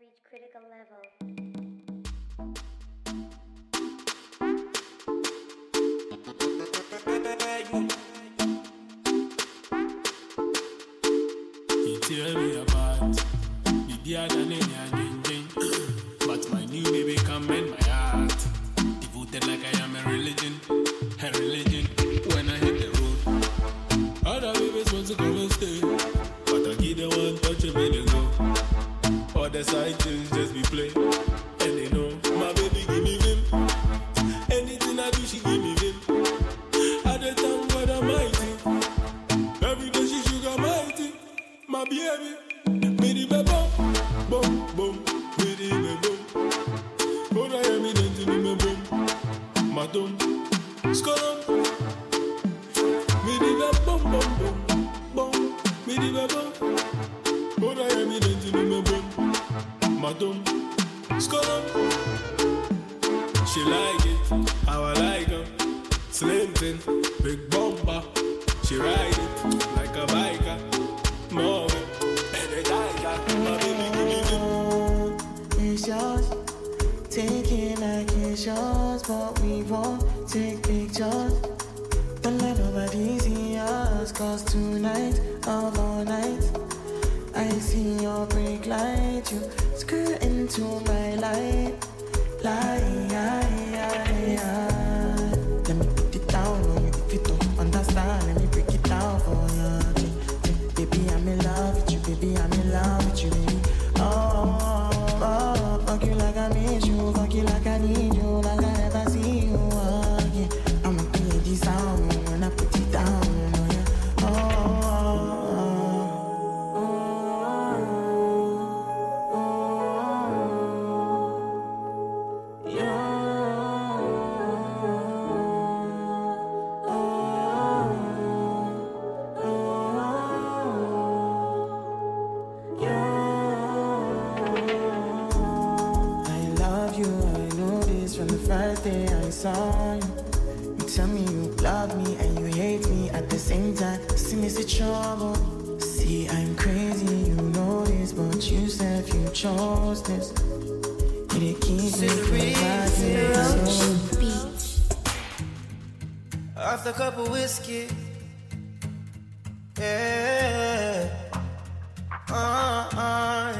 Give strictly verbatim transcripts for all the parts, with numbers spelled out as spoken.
reach critical level. You tear me apart, you dear than any and ding ding. But my new baby come in my heart, devoted like I am a religion, a religion. When I hit the road, other babies want to come and stay, but I give them one touch and they go. Other side things just be play, and they know my baby give me vim. Anything I do, she give me vim. At the time, God Almighty, every day she sugar mighty. My baby, baby, baby, boom, boom, baby, baby, boom. When I hear me, then to me, boom, my dome, score, baby, baby, boom, boom, boom, boom, baby, baby, boom. When I hear me, then to me, boom, my dome, score. She like it, how I like her, slim thin, big bumper. She ride it like a biker. More and it I it's yours. Take it like it's yours, but we won't take pictures. Don't let nobody see us, cause tonight, all all night, I see your brake light. You screw into my light. Lie, lie, lie, lie. Let me put it down on you if you don't understand. Let me break it down for you. Baby, I'm in love with you, baby, I'm in love with you, baby. Oh, oh, oh, fuck you like I miss you, fuck you like I need you, like I never see you again. I'ma play this sound when I put it down, oh yeah. Oh, oh, oh, oh, oh, yeah. Saw you. You tell me you love me and you hate me at the same time. See me see trouble. See I'm crazy, you know this, but you said you chose this. It ain't keeping me alive. After a couple whiskey, yeah. Uh uh.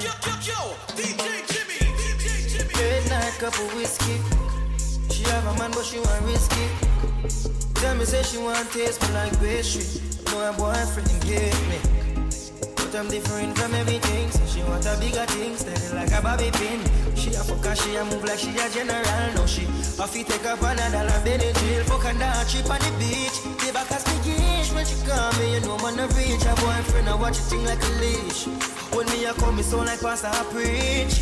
Yo yo yo, D J Jimmy, D J Jimmy. Late night couple whiskey. She have a man but she want risky. Tell me say she want taste me like pastry. No her boyfriend gave me, but I'm different from everything. So she want a bigger thing, standing like a bobby pin. She a fucker, she a move like she a general. No she a fi take up another like Benadryl. Fuck and that trip on the beach. Give back as me gauge when she call me. You know man a reach. Her boyfriend I watch it thing like a leash. When me a call me sound like pastor I preach.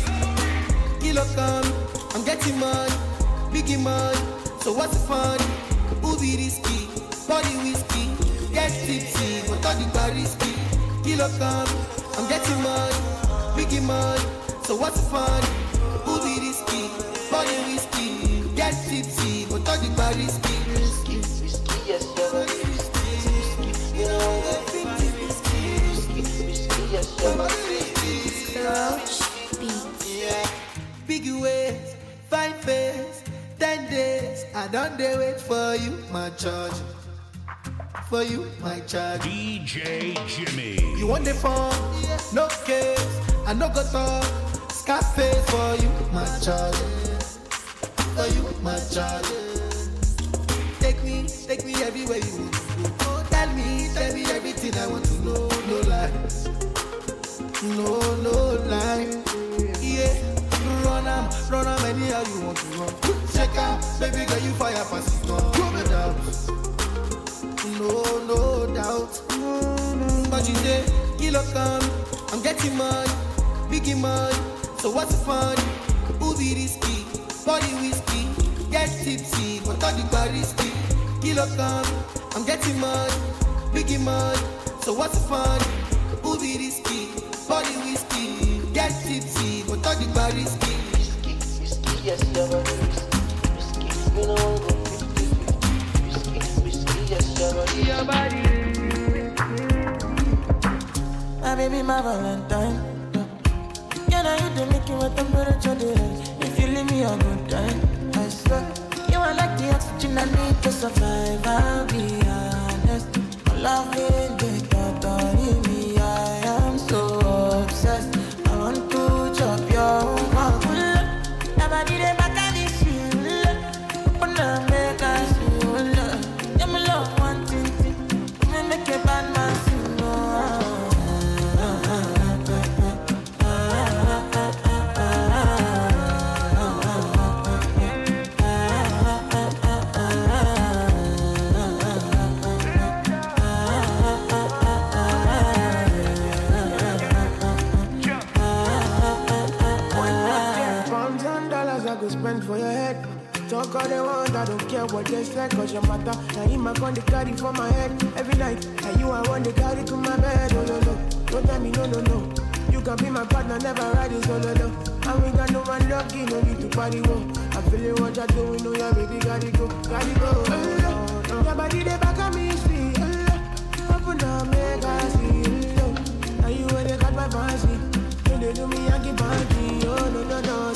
Kilo come, I'm getting money. Biggie man, so what's the fun? Who be risky? Body whiskey, get tipsy, but all the bar risky. Kilo come, I'm getting mad. Biggie man, so what's the fun? Who be risky? Body whiskey, get tipsy, but all the bar risky. Risky, risky, yes, you're very risky. Risky, you know everything is risky. Risky, risky, yes, you're very risky. Yeah, biggie ways, fine face. Ten days, I don't dare wait for you, my charge. For you, my charge. D J Jimmy. You want the phone? Yeah. No case. I no go talk. Scarface for you, my charge. For you, my charge. Take me, take me everywhere you want to go. Oh, tell me, tell me everything I want to know. No lie. No, no lie. Yeah. Run am, run am anyhow you want to run. Check out, baby girl you fire fast. No doubt, no, no doubt. But you say, kilo come, I'm getting money, biggie money. So what's the fun? Who be risky? Body whiskey, get tipsy, but all the bar risky. Kilo come, I'm getting money, biggie money. So what's the fun? Who be risky? Body whiskey. Get tipsy, but all the bar risky. Risky, risky, yes, you're very risky. Risky, you know I'm going fifty fifty. Risky, risky, yes, you're very risky. Your body risky. My baby, my Valentine. You know I don't make it what temperature they have. If you leave me a good time, I swear. You are like the oxygen I need to survive, I'll be honest. I'm loving the thought of me, I am so obsessed. I want to chop your mouth. I did it back at this you. But now make us you. I'm a love one thing. I'm make a bad man. For your head, talk all they want. I don't care what they say, cause your matter. Now in my gun, they carry for my head every night. And you, I want they carry to my bed. Oh no, no, don't tell me no, no, no. You can be my partner, never ride it solo. No, and we got no one lucky, no need to party. Whoa, I feel it, what I do, we know your baby gotta go, gotta go. Oh no, your body they back at me, see. Oh no, now make I see. Oh no, now you where they got my fancy. When they do me, I keep party. Oh no, no, no, no, no.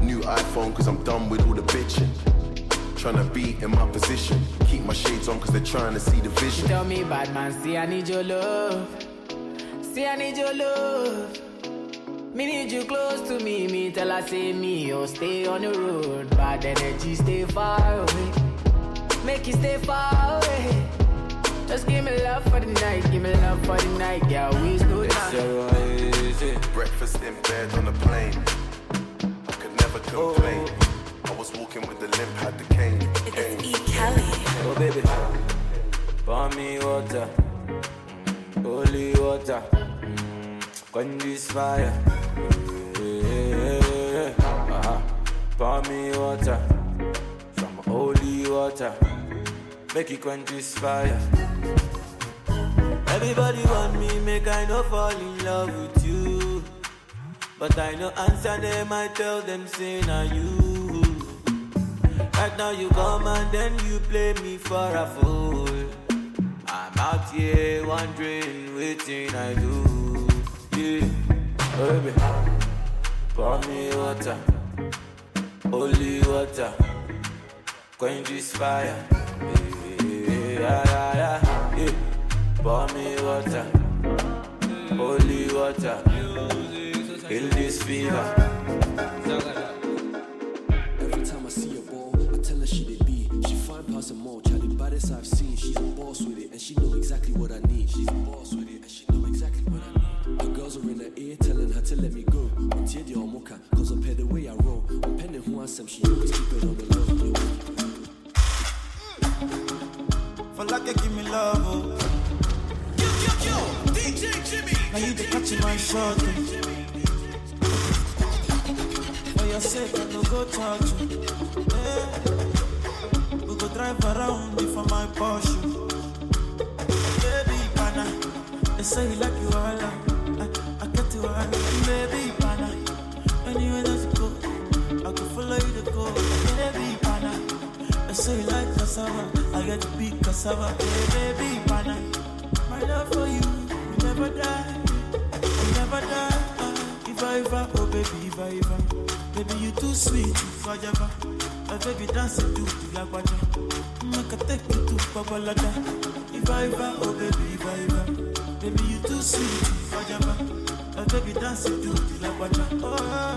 new iPhone cause I'm done with all the bitching. trying to be in my position. Keep my shades on because they're trying to see the vision. Tell me, bad man, see I need your love. See I need your love. Me need you close to me. Me tell her say me, oh stay on the road. Bad energy stay far away. Make you stay far away. Just give me love for the night. Give me love for the night. Yeah, we do that. Breakfast in bed on a plane. I could never complain. Oh. I was walking with the limp, had the cane. It's E. Kelly. Oh baby, pour me water, holy water, quench this fire. Uh-huh. Pour me water, some holy water, make it quench this fire. Everybody want me, make I no fall in love with you, but I no answer them. I tell them say na you. Right now you come and then you play me for a fool. I'm out here wondering waiting I do. Yeah, baby, pour me water, holy water, quench this fire. Yeah, yeah, yeah, yeah. Pour me water, holy water, kill this fever. I've seen, she's a boss with it, and she know exactly what I need. She's a boss with it, and she know exactly what I need. The girls are in her ear, telling her to let me go. I'm teared your mocha, cause I pay the way I roll. I'm penning who I am, she always keep it on the low. For like give me love, oh. Yo, yo, yo, D J Jimmy. Now you the catch my shot, oh. For your sake, I don't go touch you. Hey. Go drive around before my Porsche. Baby pana, they say you like you all. I, I get you all. Baby pana, anywhere that you go, I could follow you to go. Baby pana, they say you like cassava. I get to be cassava. Baby pana, my love for you will never die, will never die. If I ever, oh baby, if I ever, baby you too sweet, forever. My baby dancing to the lagwaja. Make a take you to Babalada. Iba Iba, oh baby, Iba Iba. Baby, you too sweet, Fajaba. My baby dancing to the lagwaja.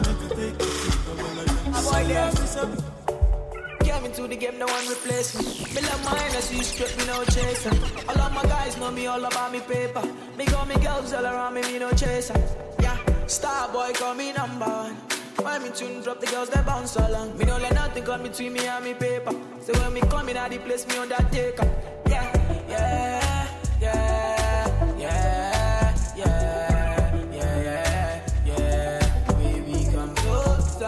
Make a take you to Babalada. So love is up. Came into the game, no one replaced me. Me love mine as you strip me, no chaser. All of my guys know me, all about me paper. Me got me girls all around me, me no chaser. Yeah, star boy call me number one. Why me tune drop the girls that bounce along? Me don't let nothing come between me and me paper. So when me come in, I the place me on that take up. Yeah, yeah, yeah, yeah, yeah, yeah, yeah, yeah. Baby, come closer.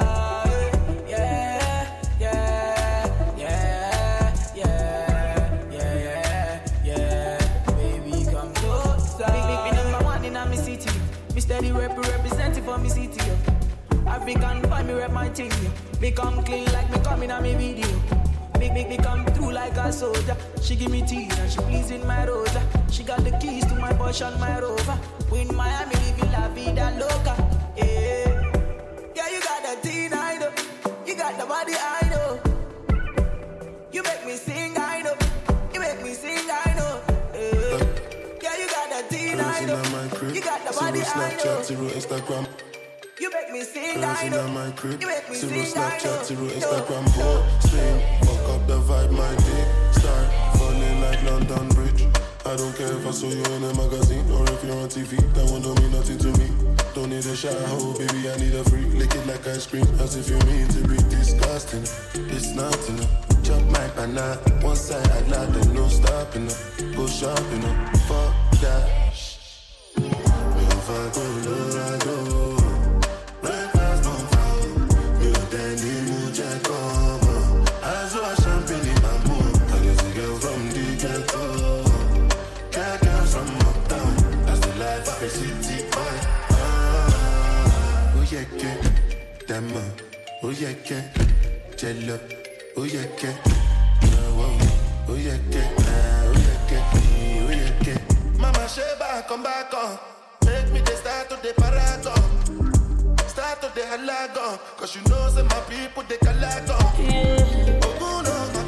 Yeah, yeah, yeah, yeah, yeah, yeah, yeah. Baby, come closer. Big, big, big number one in me city. Me steady rep representing for me city. African boy, me rep my thing. Me come clean like me coming on me video. Make make me come through like a soldier. She give me teeth and she pleasing my rosa. She got the keys to my Porsche and my Rover. We in Miami living la vida loca. Yeah, yeah, you got the teen I know. You got the body I know. You make me sing I know. You make me sing I know. Yeah, yeah you got the teen I know. You got the body I know. Zero Instagram. You make me sing, I know. My crib. You make me zero sing, Snapchat, I know. Zero Instagram, no. Ball, swing, fuck up the vibe, my dick, start falling like London Bridge. I don't care if I saw you in a magazine or if you're on T V. That one don't mean nothing to me. Don't need a shower, oh baby, I need a free. Lick it like ice cream, as if you mean to be disgusting. It's nothing. Chop my banana, one side I like the no stopping up. Go shopping up, fuck that. If I go low, I go. Dama, oh yeah, get jello, oh yeah, get oh yeah, get oh yeah, get oh yeah, get Mama Sheba, come back on. Take me the start of the paragon. Start of the halagon. Cause you know that my people, they calagon. Oh, no, sixteen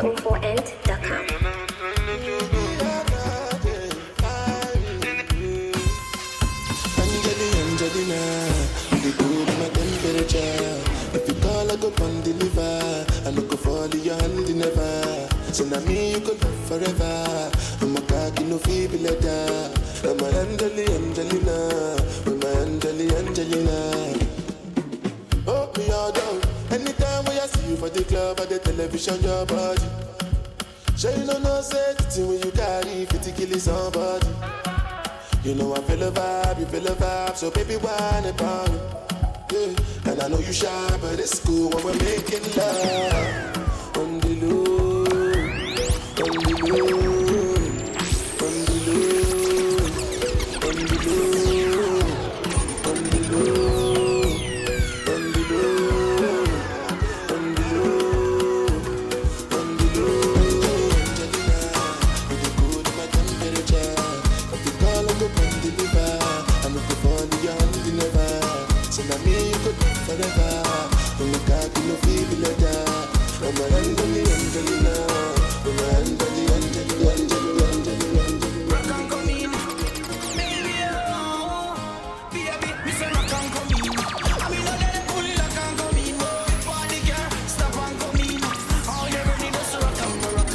oh four end dot com So now me you could love forever. I'm a cocky no feeble letter. I'm a Angeli Angelina. I'm a Angeli Angelina. Oh, me all down. Anytime when I see you for the club or the television, your body. Sure you don't know say the thing when you carry fifty kill somebody. You know I feel a vibe, you feel a vibe, so baby whine about me. Yeah. And I know you shy, but it's cool when we're making love. On the low, on the low, on the low, on the low, on the low, on the low, on the low, on the low. Angelina, with the good of my temperature, if you call I go and deliver. I'm looking for the young deliver. So now me you could be forever. I'm a cocky no feeble letter. I'm a Angeli Angelina. I'm a Angeli Angeli Angeli Angeli Angeli. Rock and come in, baby oh, baby, me say rock and come in. I mean no let it pull it, rock and come in. Party girl, stop and come in. All you ever need is rock and rock and rock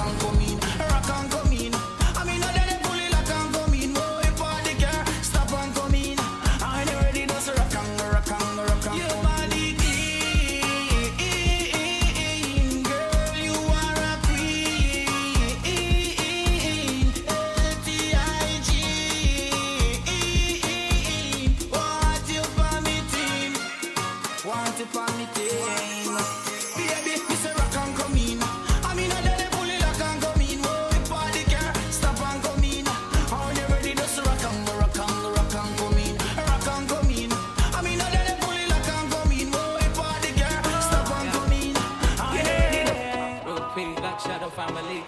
and come in, rock and come in. I mean no let it pull it, rock and come in. Party girl, stop and come in. All you ever need is rock and rock and rock and come in.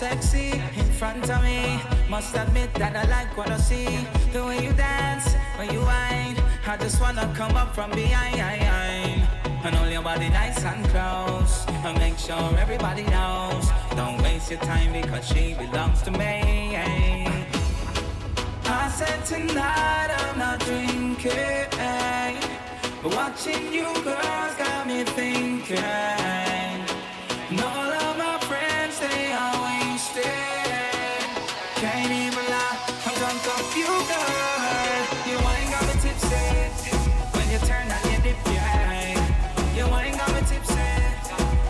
Sexy in front of me, must admit that I like what I see. The way you dance, when you whine, I just wanna come up from behind. And hold your body nice and close, and make sure everybody knows. Don't waste your time because she belongs to me. I said tonight I'm not drinking, but watching you girls got me thinking. And all of my friends, they are can't even lie, I'm done confused. You ain't got me tipsy when you turn on your dip, yeah. You ain't got me tipsy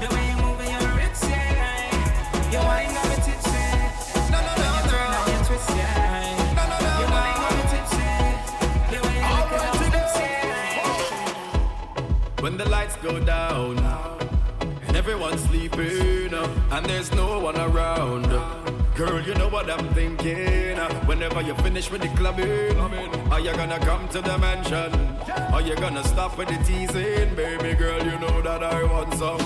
the way you move your hips, yeah. You ain't got me tipsy. No, no, no, no. Turn on your twist, yeah. No, no, no. You ain't got me tipsy the way you look at your lips, yeah. When the lights go down and everyone's sleeping and there's no one around. Girl, you know what I'm thinking. Whenever you finish with the clubbing, are you gonna come to the mansion? Are you gonna stop with the teasing? Baby girl, you know that I want some.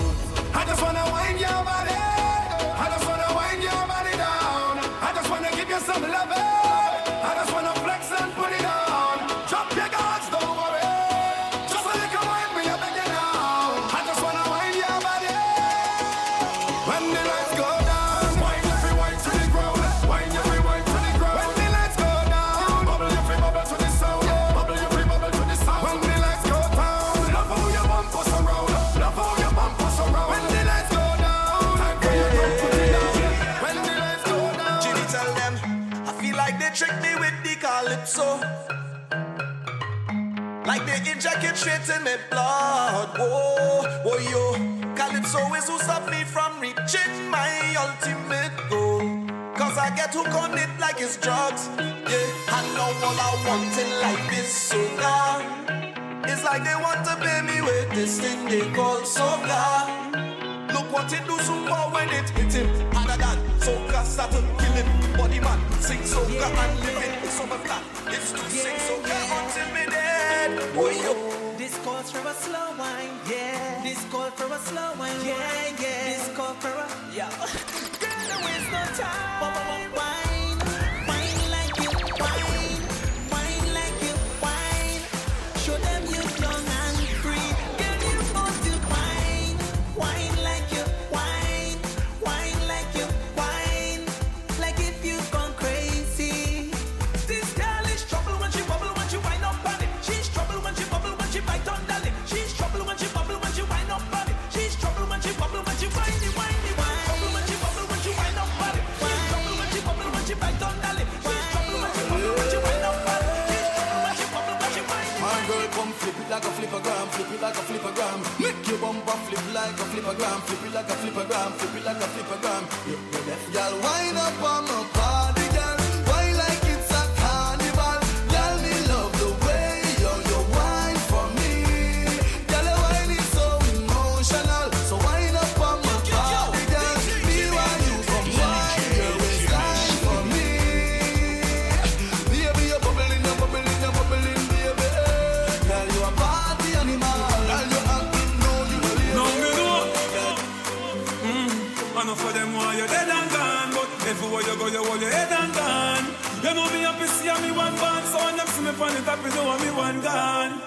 I just wanna wind your body. I just wanna wind your body down. I just wanna give you some loving. I just wanna flex and put it on. Drop your guards, don't worry. Just a little wind me up again now. I just wanna wind your body. When the lights go down. So, like they injected straight in my blood. Oh, oh, yo. Calypso is who stopped me from reaching my ultimate goal. Cause I get hooked on it like it's drugs. Yeah, I know all I want in life is soca. It's like they want to pay me with this thing they call soca. Look what it do super when it hit him. Other than soca started killing. Body man, sing soca and live it. It's too sick, so get until me dead. This calls for a slow wine, yeah. This calls for a slow wine, yeah, yeah. This calls for a yeah. Girl, don't waste no time. Wine, wine like you wine, wine like you wine. Show them you young and free. Girl, you want to wine, wine like you wine, wine like you wine. Like if you've gone crazy. She's trouble when she bubble, when she wind up on it. She's trouble when she bubble, when she wind it, wind it, wind. Trouble when she bum, flip it like a flippergram, flip it like a flippergram. Make your bumper flip like a flippergram, flip it like a flippergram, flip it like a flippergram. Flip the left, y'all wind up on my body, girl. Why like it's a carnival? Y'all me love the way you're your wine for me. Y'all wine is so emotional, so wind up on my body, girl. Me while you come wine, girl, it's time for me. Baby, you're bubbling, you're bubbling, you're bubbling, baby. Girl, you're a party animal. Girl, you're acting, no, you believe it. No, me no. I know for them why you're dead and gone, but everywhere you go, you hold your head and gone. You know me up, you see me one band, so when you see me on the top, you know me one gone.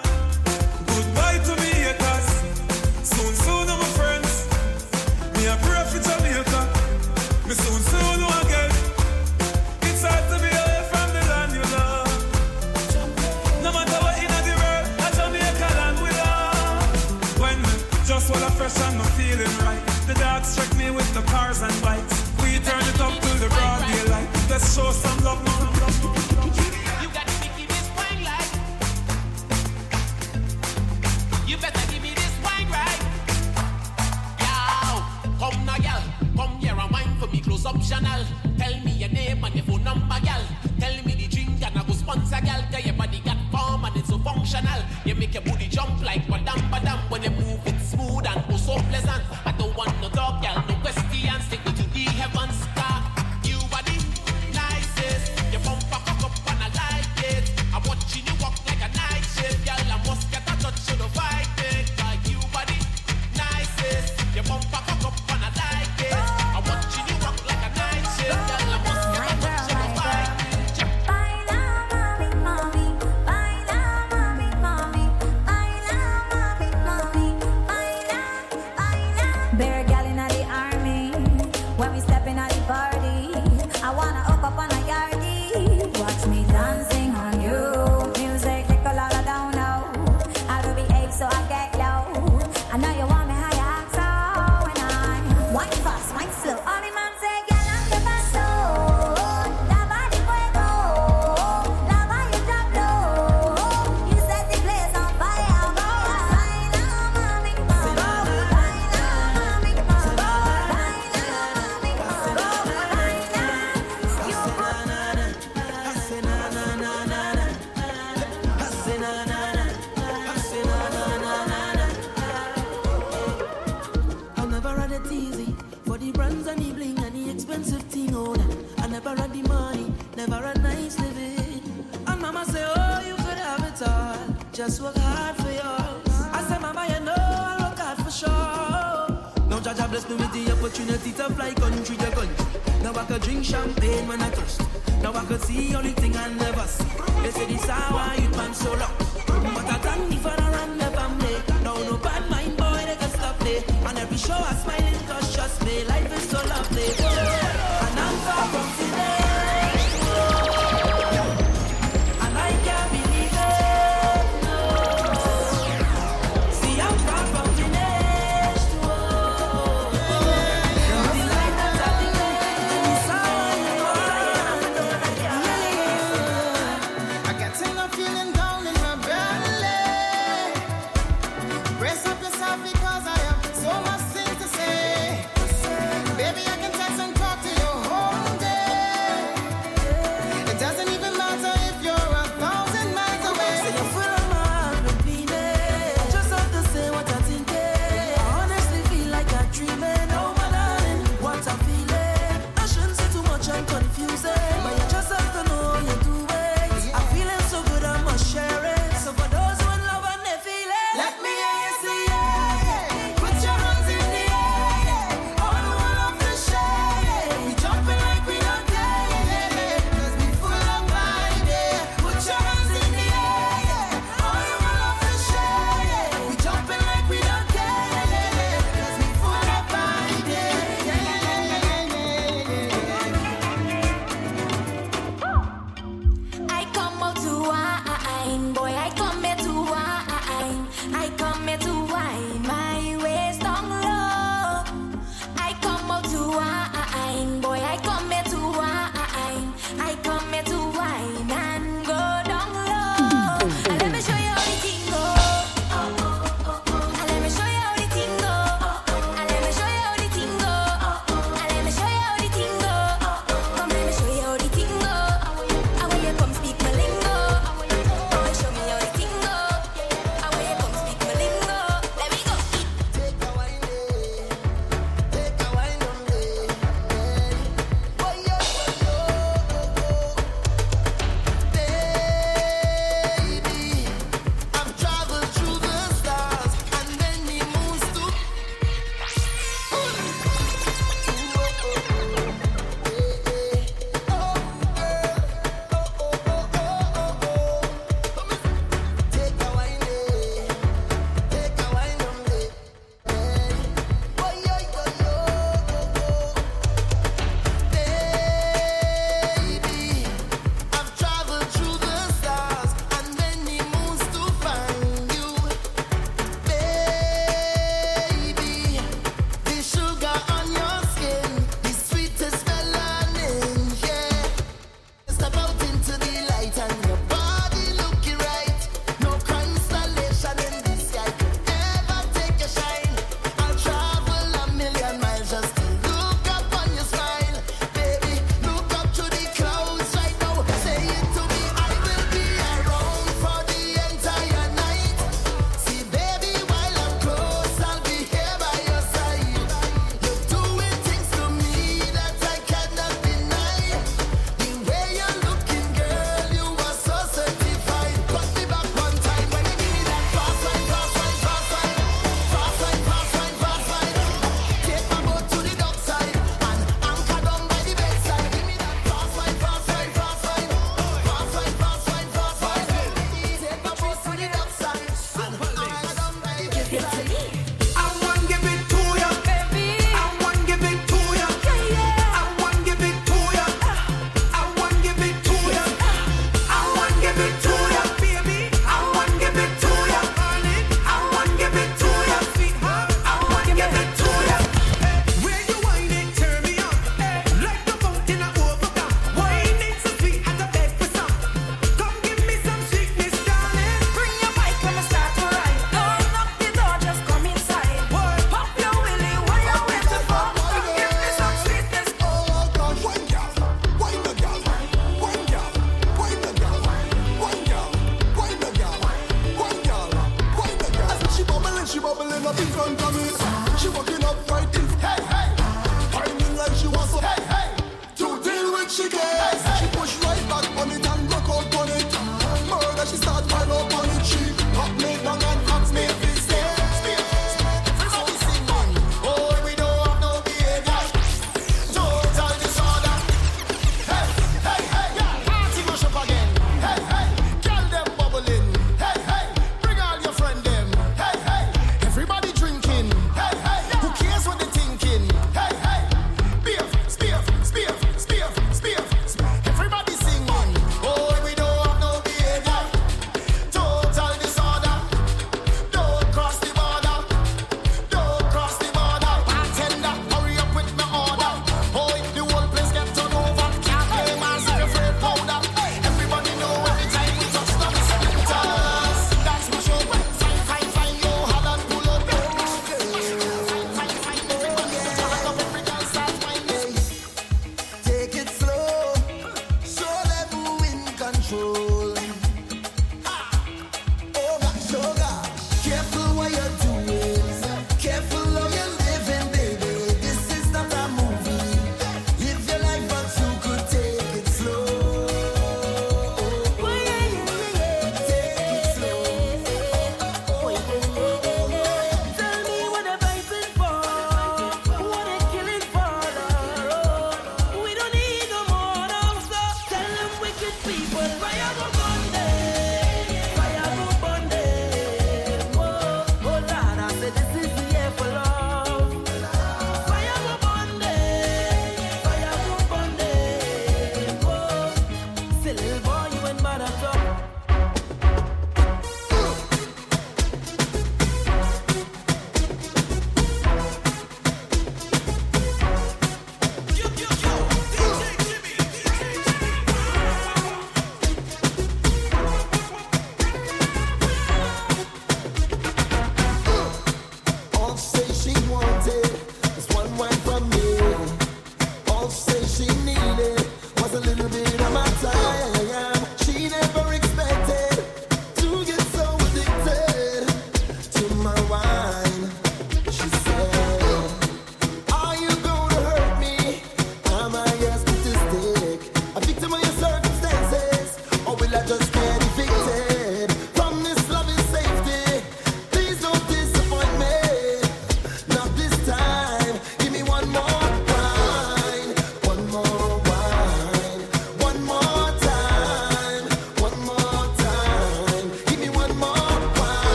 Goodbye to me haters, soon soon I'm a friends. Me a pray for Jamaica, me soon soon I'm again. It's hard to be away from the land, you know. No matter what in the world, I Jamaica land we love. When me just all fresh and I'm feeling right, the dogs check me with the cars and bikes. We turn it up to the broad daylight. Let's show some love, mom. You gotta give me this wine light. You better give me this wine right. Yow, come now, y'all. Come here and wine for me, close up channel. Tell me your name and your phone number, y'all. Tell me the drink and I go sponsor, y'all. Tell your body got form and it's so functional. You make your booty jump like badam badam. When you move it smooth and oh so pleasant. I don't want no dog, y'all. No questions, take me to the heavens. I'm feeling down.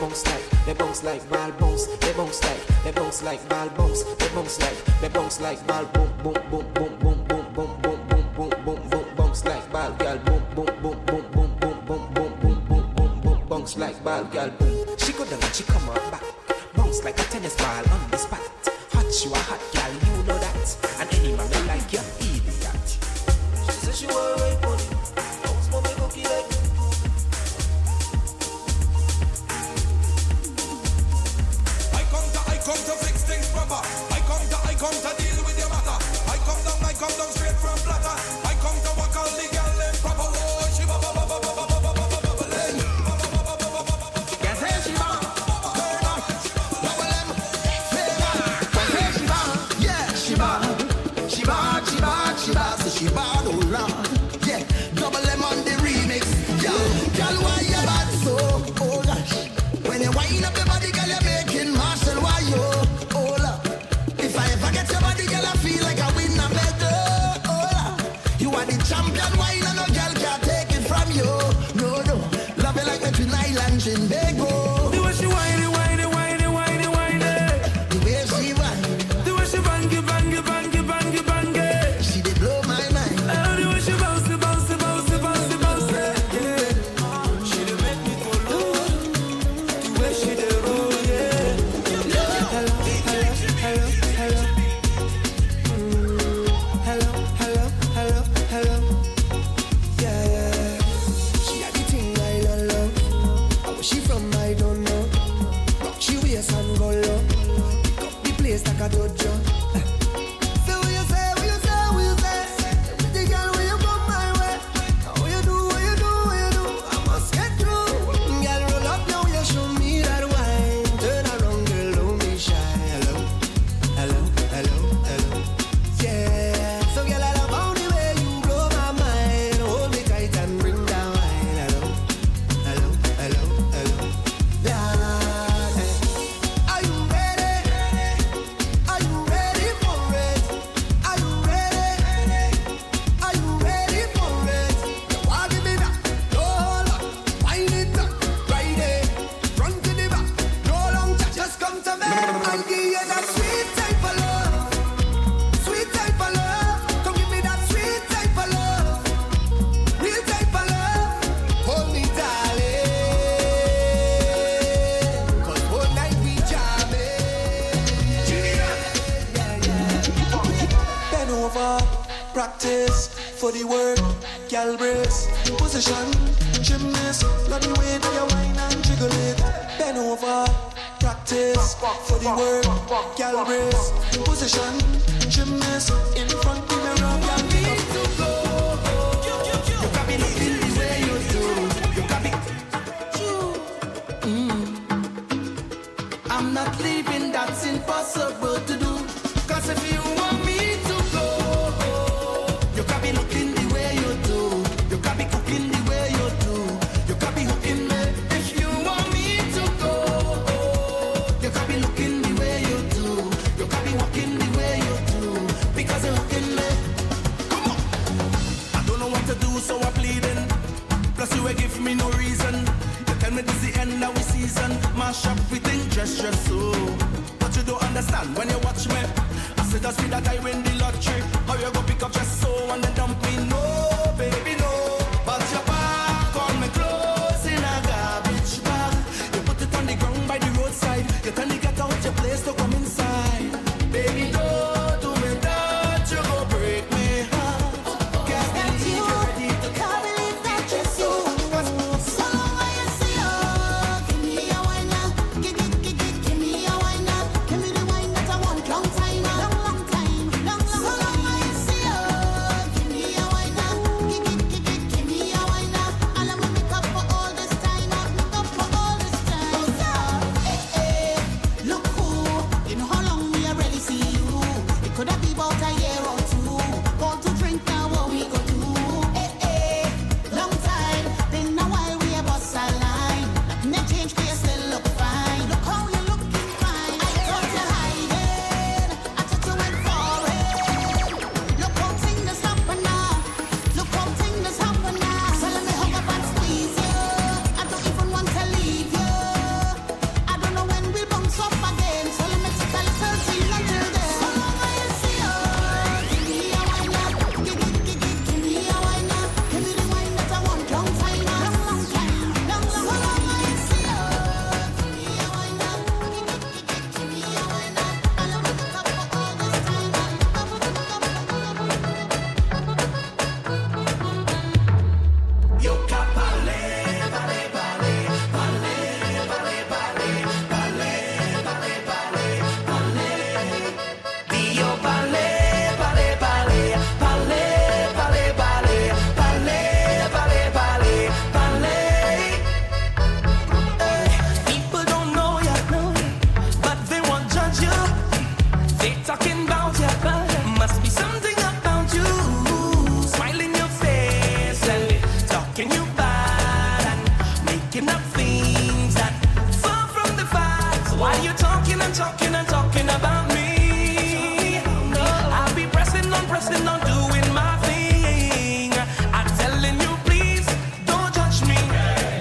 bounce like, they bounce like ball bounce, they bounce like, they bounce like ball bounce, they bounce like, they bounce like ball boom boom boom boom boom boom boom boom boom boom boom boom bounce like ball girl boom boom boom boom boom boom boom boom boom boom boom boom bounce like ball girl boom. She go down, she come up back, bounce like a tennis ball on the spot. Hot, you a hot girl, you know that, and any man will like you, idiot. She said she want a pony, bounce for me cookie like. I come to fix things proper. I come to, I come to deal with your matter. I come down, I come down straight from platter. I come to walk all the girl in proper. Oh, she ba ba ba ba ba ba ba ba ba ba ba ba ba ba long Why you talking and talking and talking about me? No, I'll be pressing on, pressing on, doing my thing. I'm telling you, please, don't judge me.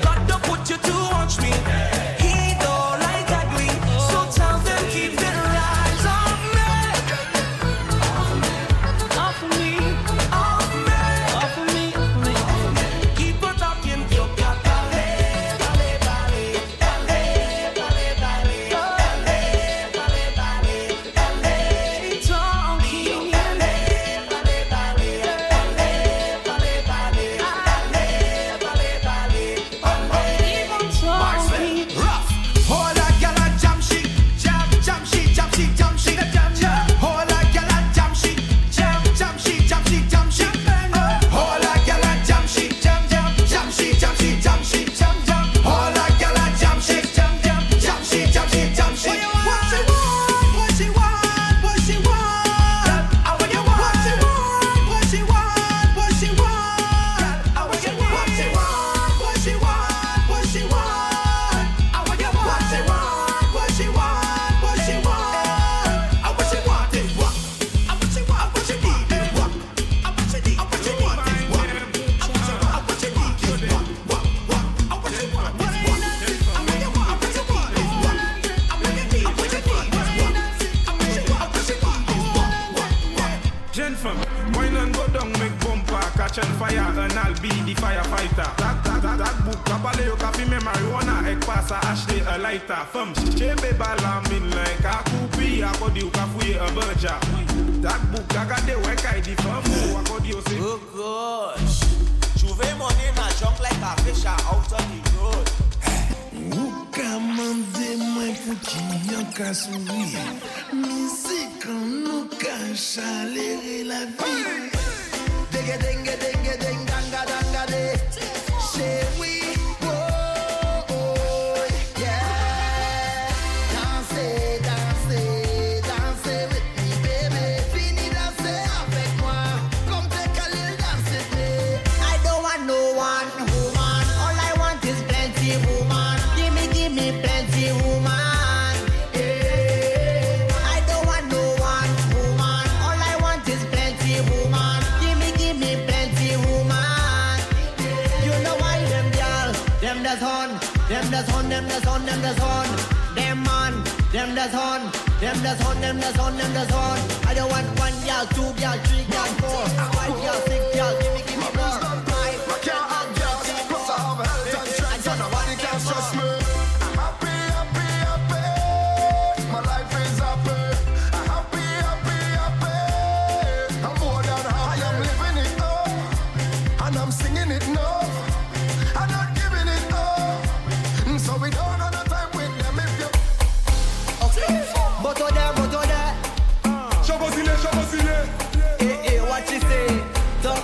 God don't put you to watch me. He don't like ugly, so tell them keep their eyes off me. Off me, off me, off me, me. Keep on talking, yo, top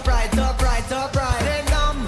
right, top right, top right. They numb,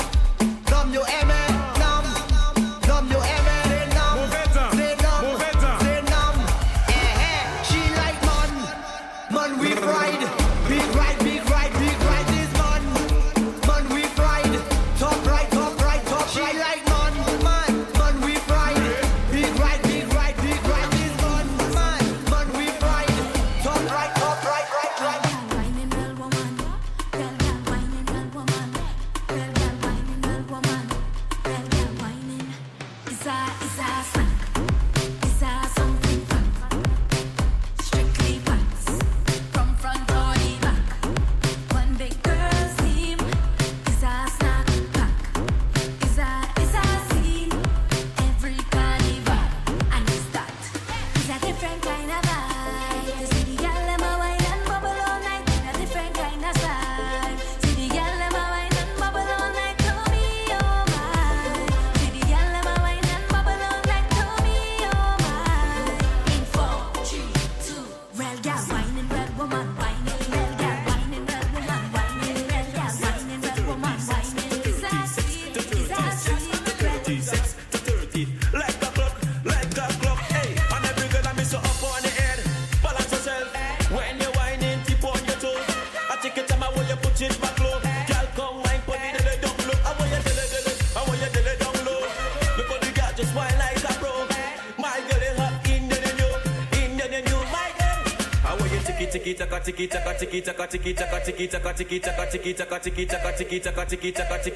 Every girl just tick it and a tack it and a tack it and a tick it and a tick it and a tack it and a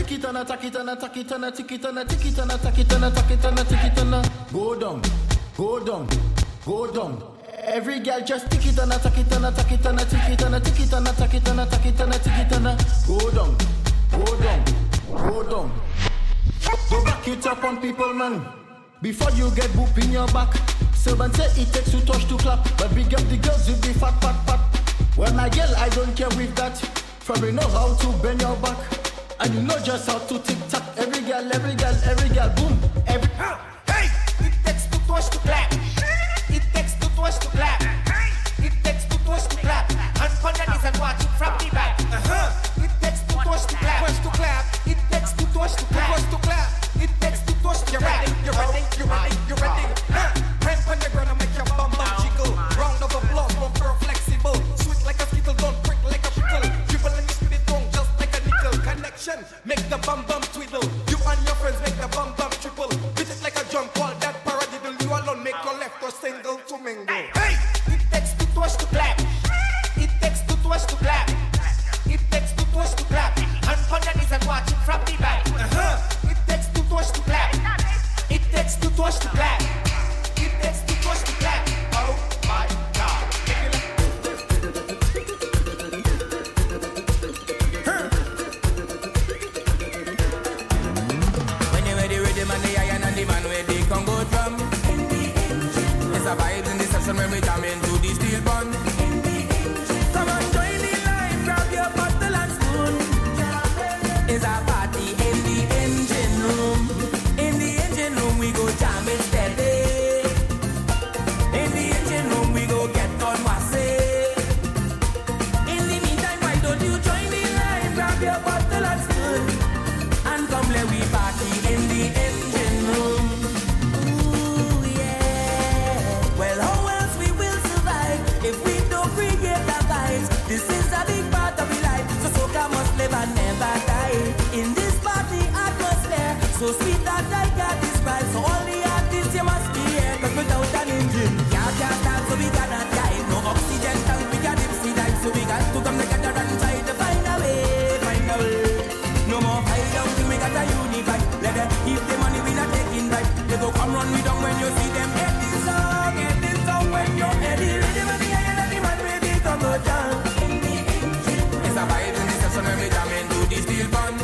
tack it and a tick it and a go down, go down, go down. Every girl just tick it and a tack it and a tack it and a tick it and a tick it and a tack it and a tack it and a tick it and a go down, go down, go down. Go back it up on people, man. Before you get boop in your back. Sylvan say it takes two touch to clap, but big up the girls with the fat, fat, fat. Well, my girl, I don't care with that. Probably know how to bend your back, and you know just how to tick-tack. Every girl, every girl, every girl, boom. Every girl, hey! It takes two touch to clap. It takes two touch to clap. It takes two touch to clap. And Conda is and watch it from the back. Uh-huh. It takes two touch to clap. Touch to clap. It takes two touch to clap. Touch to clap. It takes two touch to clap. You're ready, you're ready, you're ready, you're ready. Ramp on your ground and make your bum bum jiggle. Round of applause, one girl flexible. Sweet like a skittle, don't prick like a pickle. Dribble and you spit it wrong just like a nickel. Connection, make the bum bum twiddle. You and your friends make the bum bum triple. Beat it like a jump ball, that paradiddle. You alone make your left or single to mingle. Hey, it takes two touch to clap. It takes two touch to clap. It takes two touch to clap. And Panda is and watch it from the back. Uh-huh. It takes two touch to clap. It takes two touch to clap. When we jam into the steel bun, come on, join the line, grab your bottle and spoon. It's a party in the engine room. In the engine room we go jam it steady. In the engine room we go get on wassy. In the meantime, why don't you join the line, grab your bottle and spoon, and come let we party in the engine room. This is a big part of the life, so soca must live and never die. In this party atmosphere, so sweet that I can't describe. So all the artists you must be here, cause without an engine, can't can't dance, so we cannot die. No oxygen tank, we can't dipsy dive, so we got to come together and try to find a way, find a way. No more hide out till we got a unify. Let them keep the money, we not taking right. They go come run with them when you see them. Get this song, get this song when you're ready, ready, ready, ready, ready, man, ready to go down. The vibe in the session when we jam into the steel bun.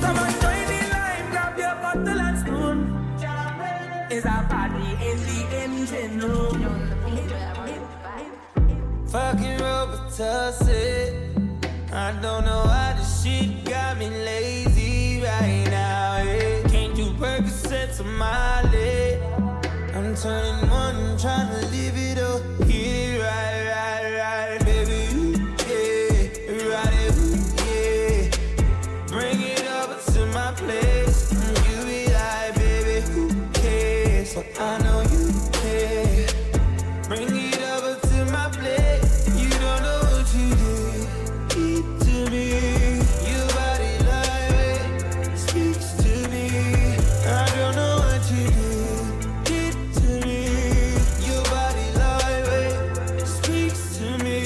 Come on, join the line, grab your bottle and spoon. It's a party in the engine room. Fucking Robitussin, I don't know why this shit got me lazy right now. Eh? Can't do Percocets on my leg. I'm turning one, I'm trying to live it up here, right, right, right. Place and you be like, baby, who cares? So I know you care. Bring it over to my place. You don't know what you did to me. Your body like speaks to me. I don't know what you did to me. Your body like speaks to me.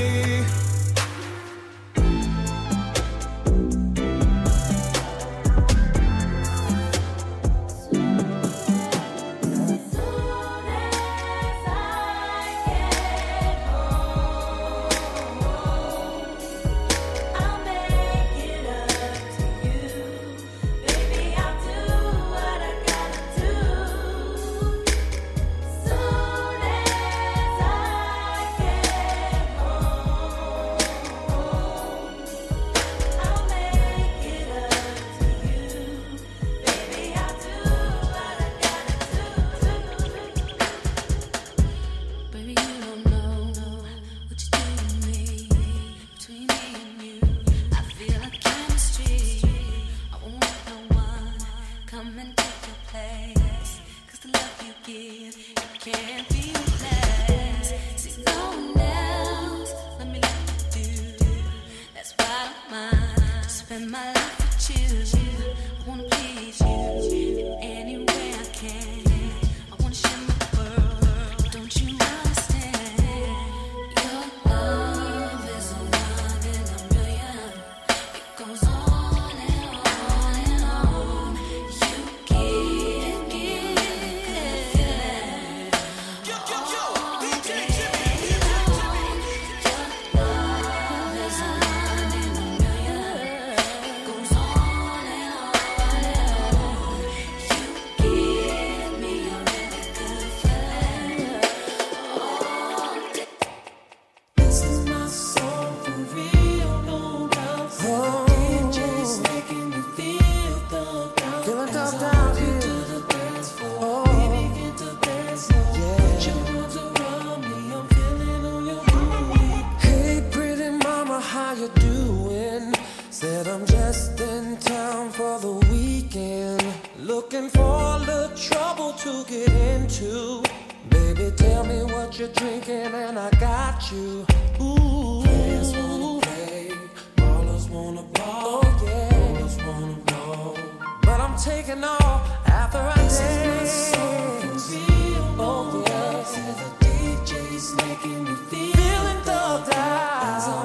looking for a little trouble to get into. Baby, tell me what you're drinking and I got you. Ooh, players wanna play, ballers wanna ball, oh, yeah. Ballers wanna ball. But I'm taking off after I this day. Is my song, oh, yes. Yeah. The D J's making me feel feeling the down.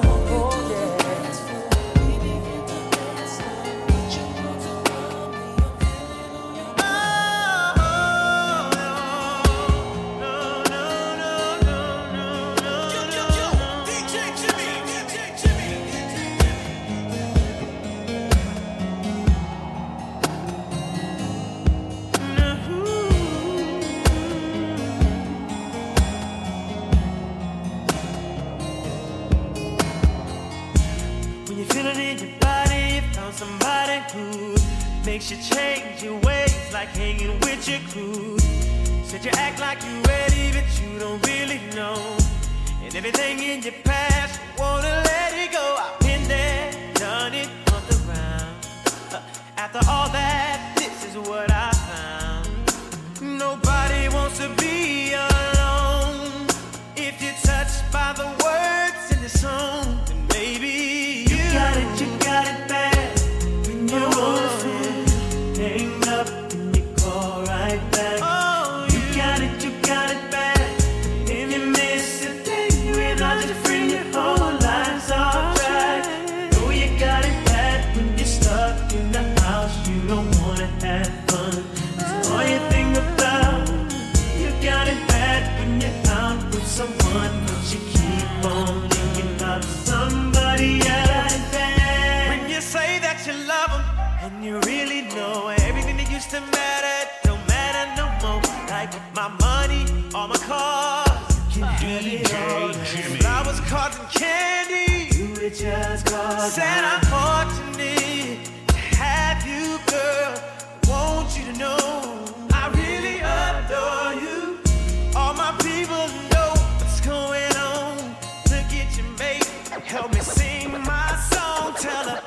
Somebody who makes you change your ways, like hanging with your crew. Said you act like you ready, but you don't really know. And everything in your past, you wanna let it go. I've been there, done it, hunt around. Uh, after all that, this is what I found. Nobody wants to be alone. If you're touched by the words in the song, then maybe you, you got it, you got it back. You wanna feel, hang up and you call right back. Oh, you, you got it, you got it back. If you miss a thing without your friend, your whole life's off track. Oh, you got it back when you're stuck in the house. You don't wanna have fun. So all you think about, you got it back when you're out with someone, but you keep on thinking about somebody else. Say that you love them, and you really know everything that used to matter don't matter no more. Like my money, all my cars, you can get it all. Flowers, cards, and candy. You were just called. Said I'm fortunate to have you, girl. Want you to know I really adore you. All my people know what's going on. Look at you, mate. Help me sing my song. Tell her.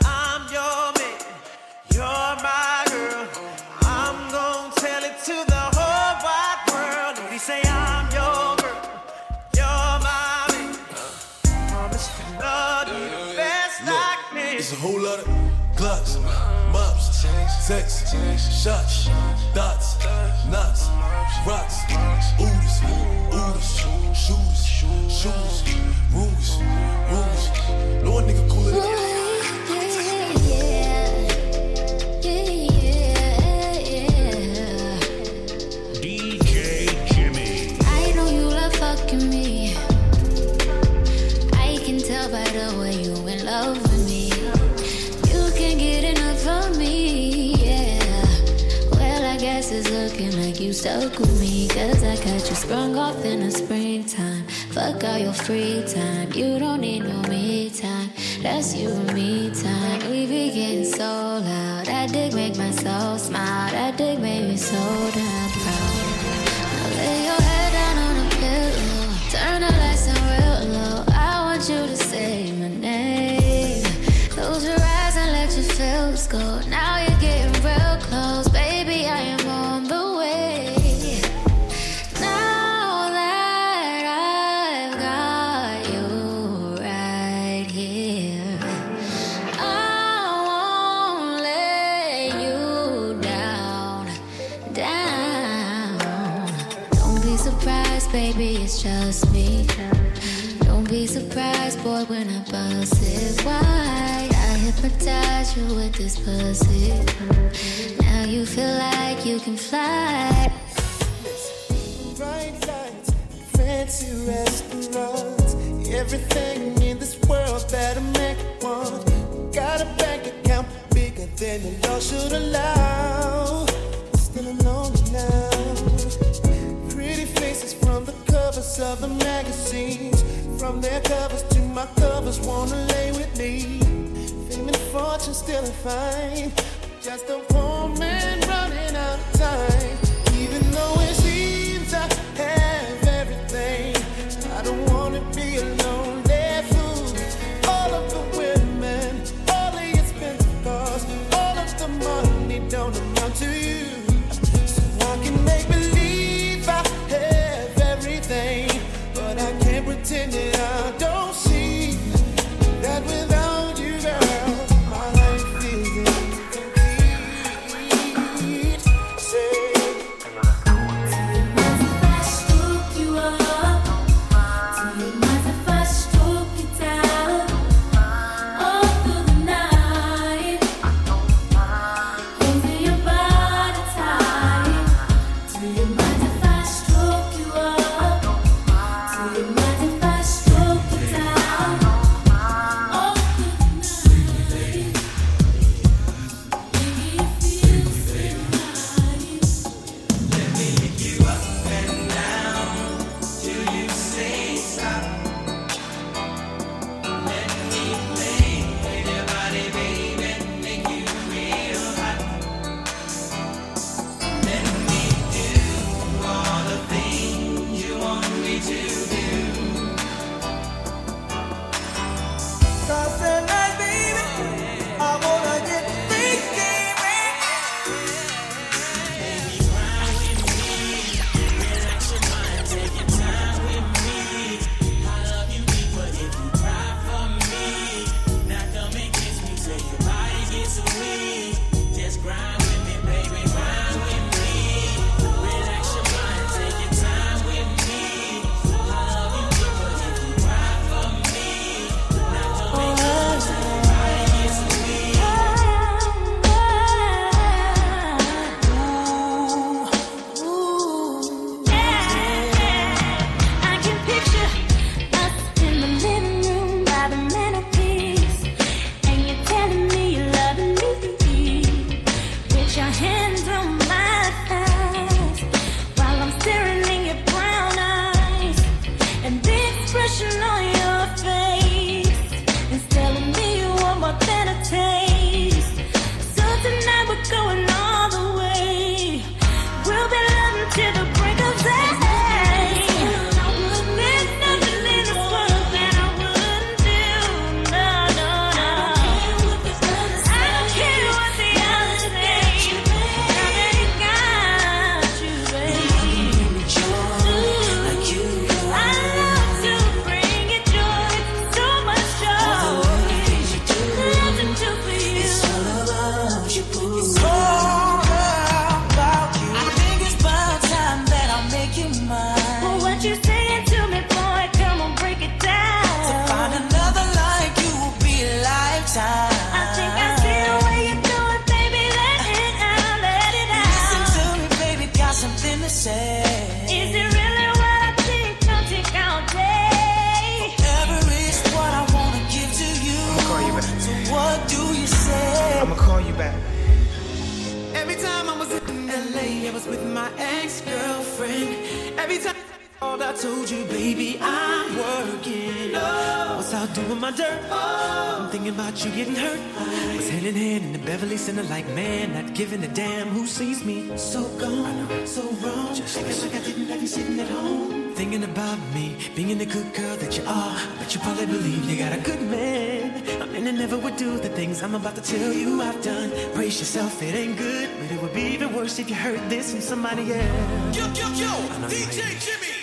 You're my girl, I'm gon' tell it to the whole wide world. If you say I'm your girl, you're my man. Promise to love you the best I can. It's a whole lot of gluts, mops, sex, shots, dots, nuts, rocks, oodles, oodles, shoes, shoes, rules, rules. No one nigga cooler than you. You stuck with me, cause I got you sprung off in the springtime. Fuck all your free time, you don't need no me time. That's you and me time. We be getting so loud, that dick make my soul smile. That dick made me so damn proud. Now lay your head down on a pillow, turn the lights down real low. I want you to say my name. Close your eyes and let your feels go. Now you're getting real close, baby, I am on the baby, it's just me. Don't be surprised, boy, when I bust it. Why I hypnotize you with this pussy? Now you feel like you can fly. Bright lights, fancy restaurants, everything in this world that a man wants. Got a bank account bigger than the law should allow. Still alone now. From the covers of the magazines, from their covers to my covers, wanna lay with me. Fame and fortune still ain't fine, just a poor man running out of time. Even though it seems I have everything, I don't wanna be alone. Left through all of the women, all the expensive cars, all of the money don't amount to you. I back. Every time I was in L A, I was with my ex-girlfriend. Every time I told you, baby, I'm working. I was out doing my dirt. I'm thinking about you getting hurt. I was hand in hand in the Beverly Center, like, man, not giving a damn who sees me. So gone, so wrong. Just acting like I didn't have you sitting at home. Thinking about me, being the good girl that you are. But you probably believe you got a good man. I'm in and never would do the things I'm about to tell you I've done. Brace yourself, it ain't good. But it would be even worse if you heard this from somebody else. Yo, yo, yo, D J Jimmy.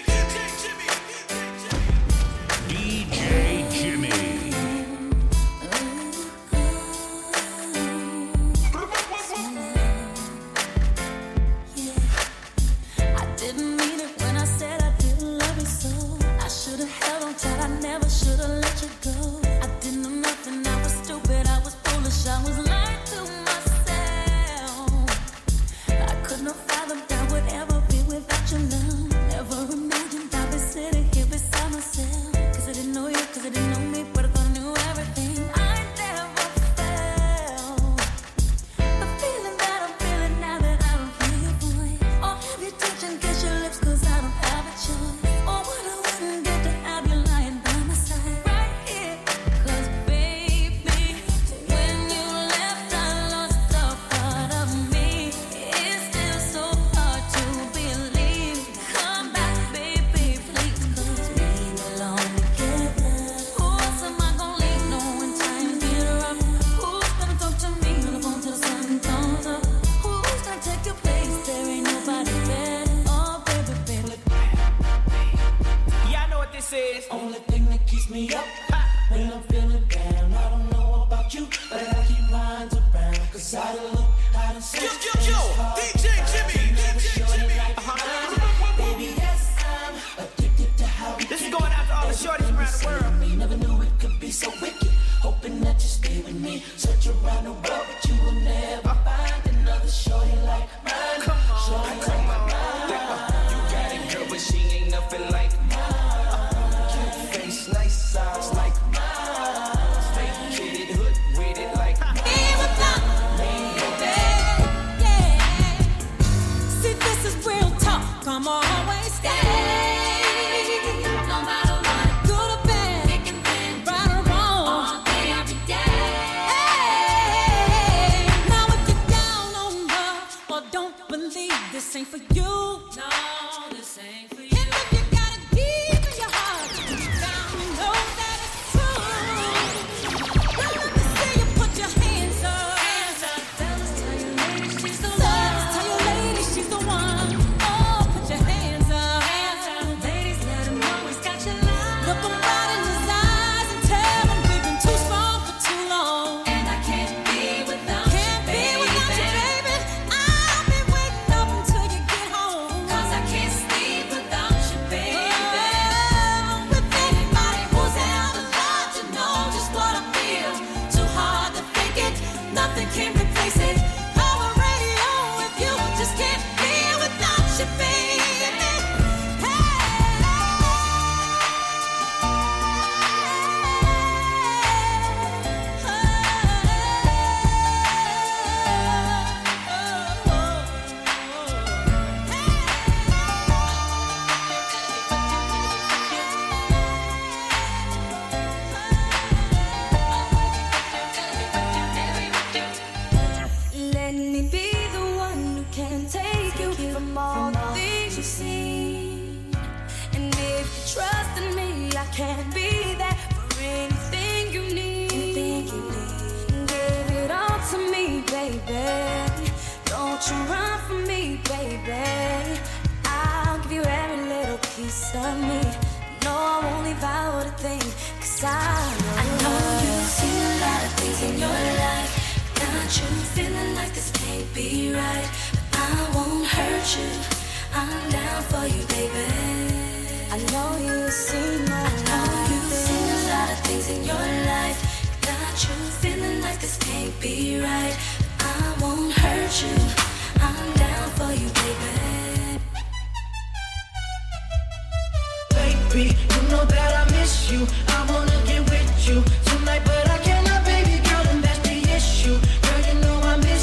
You tonight, but I cannot, baby girl, and that's the issue. Girl, you know I miss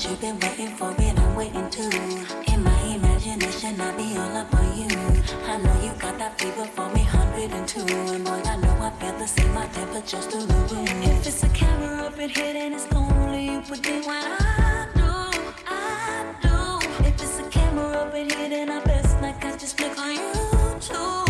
what you've been waiting for, and I'm waiting too. In my imagination, I'll be all up on you. I know you got that fever for me, one hundred two. And boy, I know I feel the same, my temperature's through the room. If it's a camera up in here, then it's lonely. You put it when I know, I know. If it's a camera up in here, then I best not catch this flick on YouTube.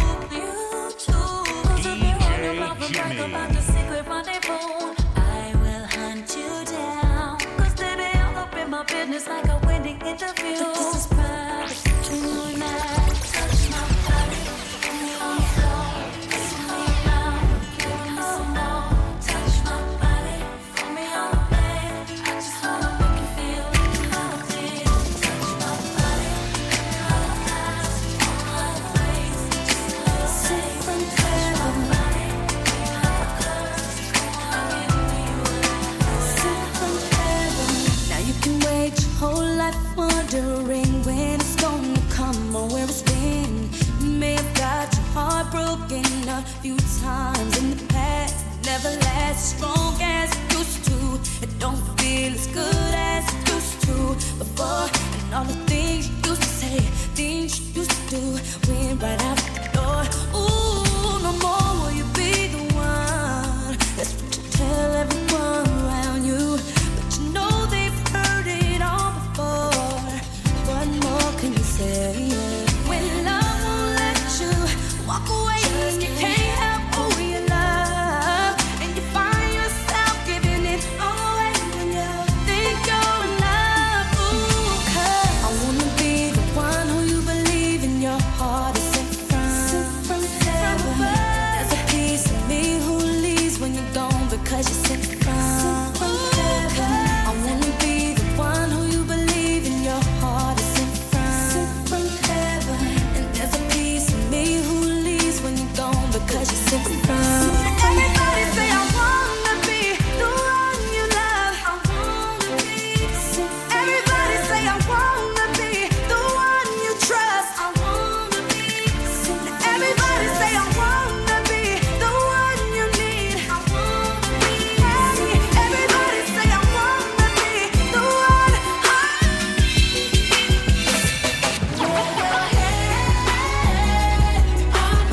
About the secret rendezvous, I will hunt you down. Cause baby, I'll open my business like a wedding interview. This is private tonight. Touch my body, bring me on the floor. Bring me around, give me some more. Touch my body, put me on the bed. I just wanna make you feel like this. Touch my body, bring me all the eyes, all my ways. Just a little taste. Touch my body. Whole life wondering when it's gonna come or where it's been. You may have got your heart broken a few times in the past. Never last strong as it used to. It don't feel as good as it used to before. And all the things you used to say, things you used to do, went right out the door. Ooh, no more will you be the one. That's what you tell everyone around you. But you know they've heard it. What more can you say? When love won't let you walk away, cause you can't help who you love, and you find yourself giving it all away when you think you're in love. Ooh, cause I wanna be the one who you believe in your heart is sent from, from heaven. There's a piece of me who leaves when you're gone because you're sent from, from heaven. I wanna be the one who you believe. Cause you're sick and from. Everybody say I wanna be the one you love. I wanna be. Everybody say I wanna be the one you trust. I wanna be. Everybody say I wanna be the one you need. I wanna be. Everybody say I wanna be the one I. Put your head on my pillow. Don't tell no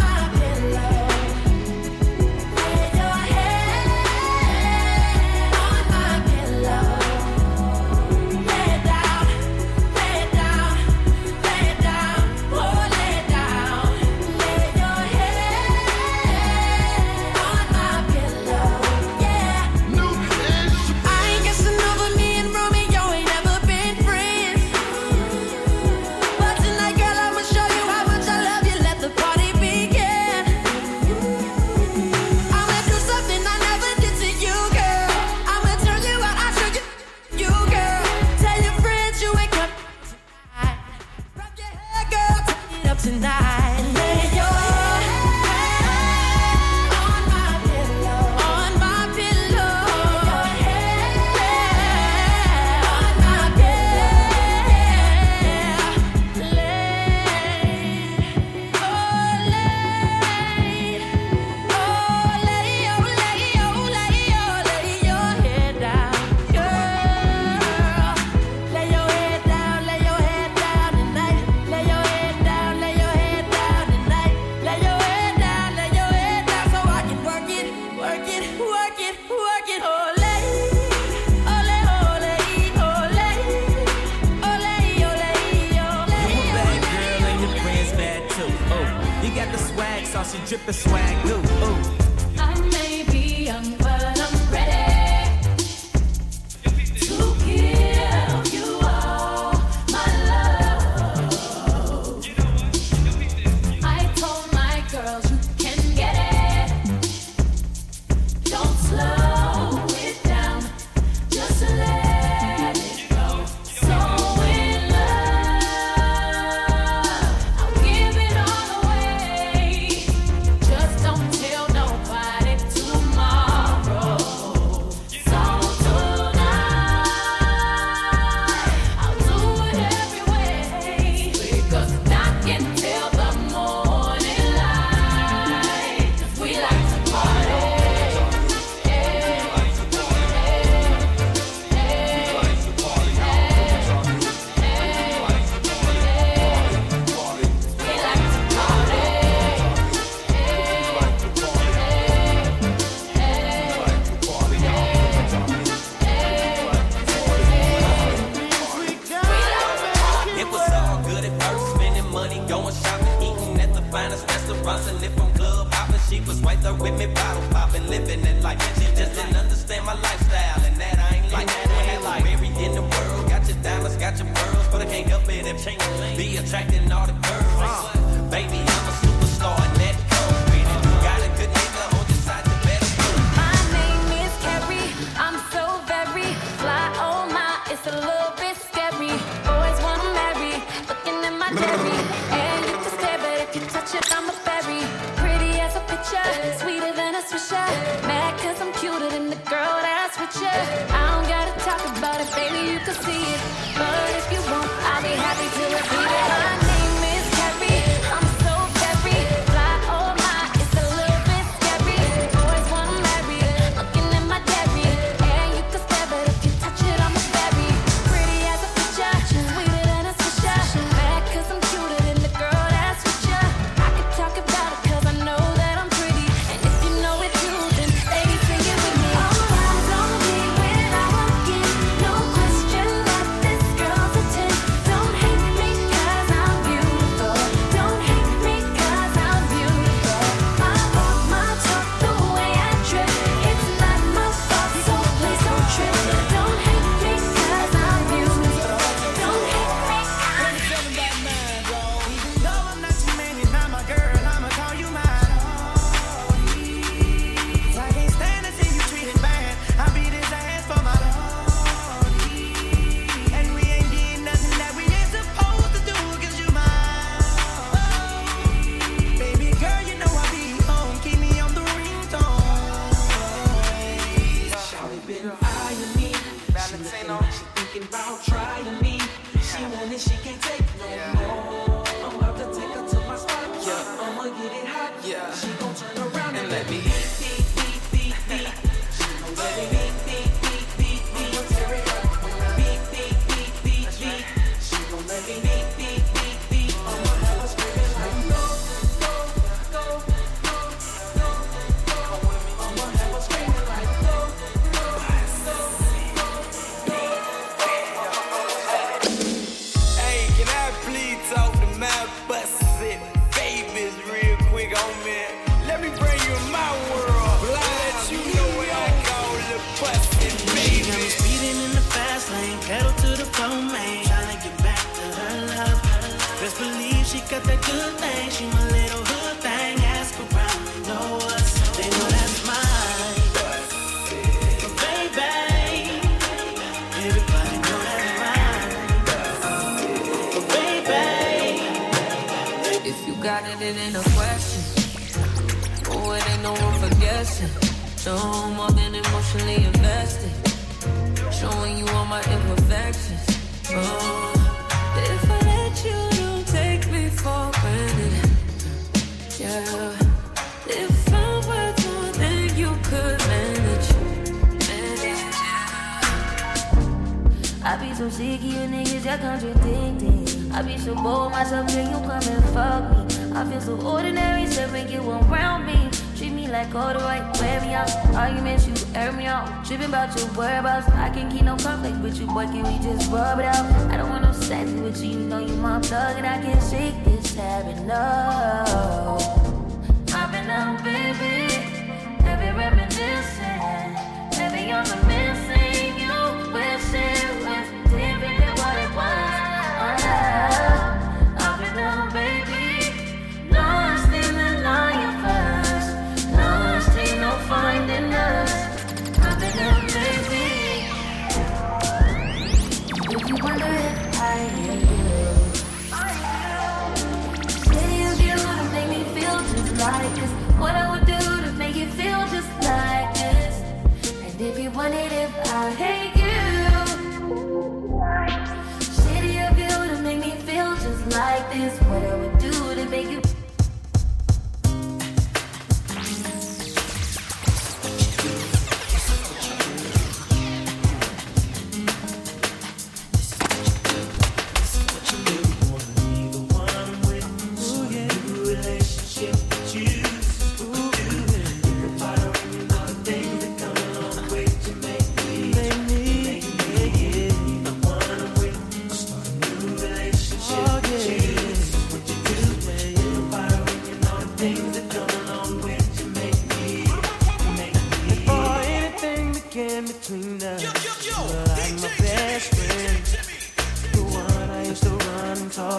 negative. Be attracting all the girls. Baby, I'm a superstar and that goes with it. Got a good nigga on your side, the best food. My name is Carrie. I'm so very fly. Oh my, it's a little bit scary. Boys wanna marry, looking at my dairy. And you can stare, but if you touch it, I'm a fairy. Pretty as a picture, sweeter than a swisher. Mad cause I'm cuter than the girl that I switch you. I don't gotta talk about it, baby, you can see it. But if you want, I'll be happy to repeat it. My name is Carrie, I'm so very fly, oh my, it's a little bit scary. Boys wanna marry, looking at my dairy. And you can stare, but if you touch it, I'm a fairy. Pretty as a picture, sweeter than a swisher. Mad cause I'm cuter than the girl that's with ya. I could talk about it cause I know that I'm pretty. And if you know it too, then baby, sing it with me.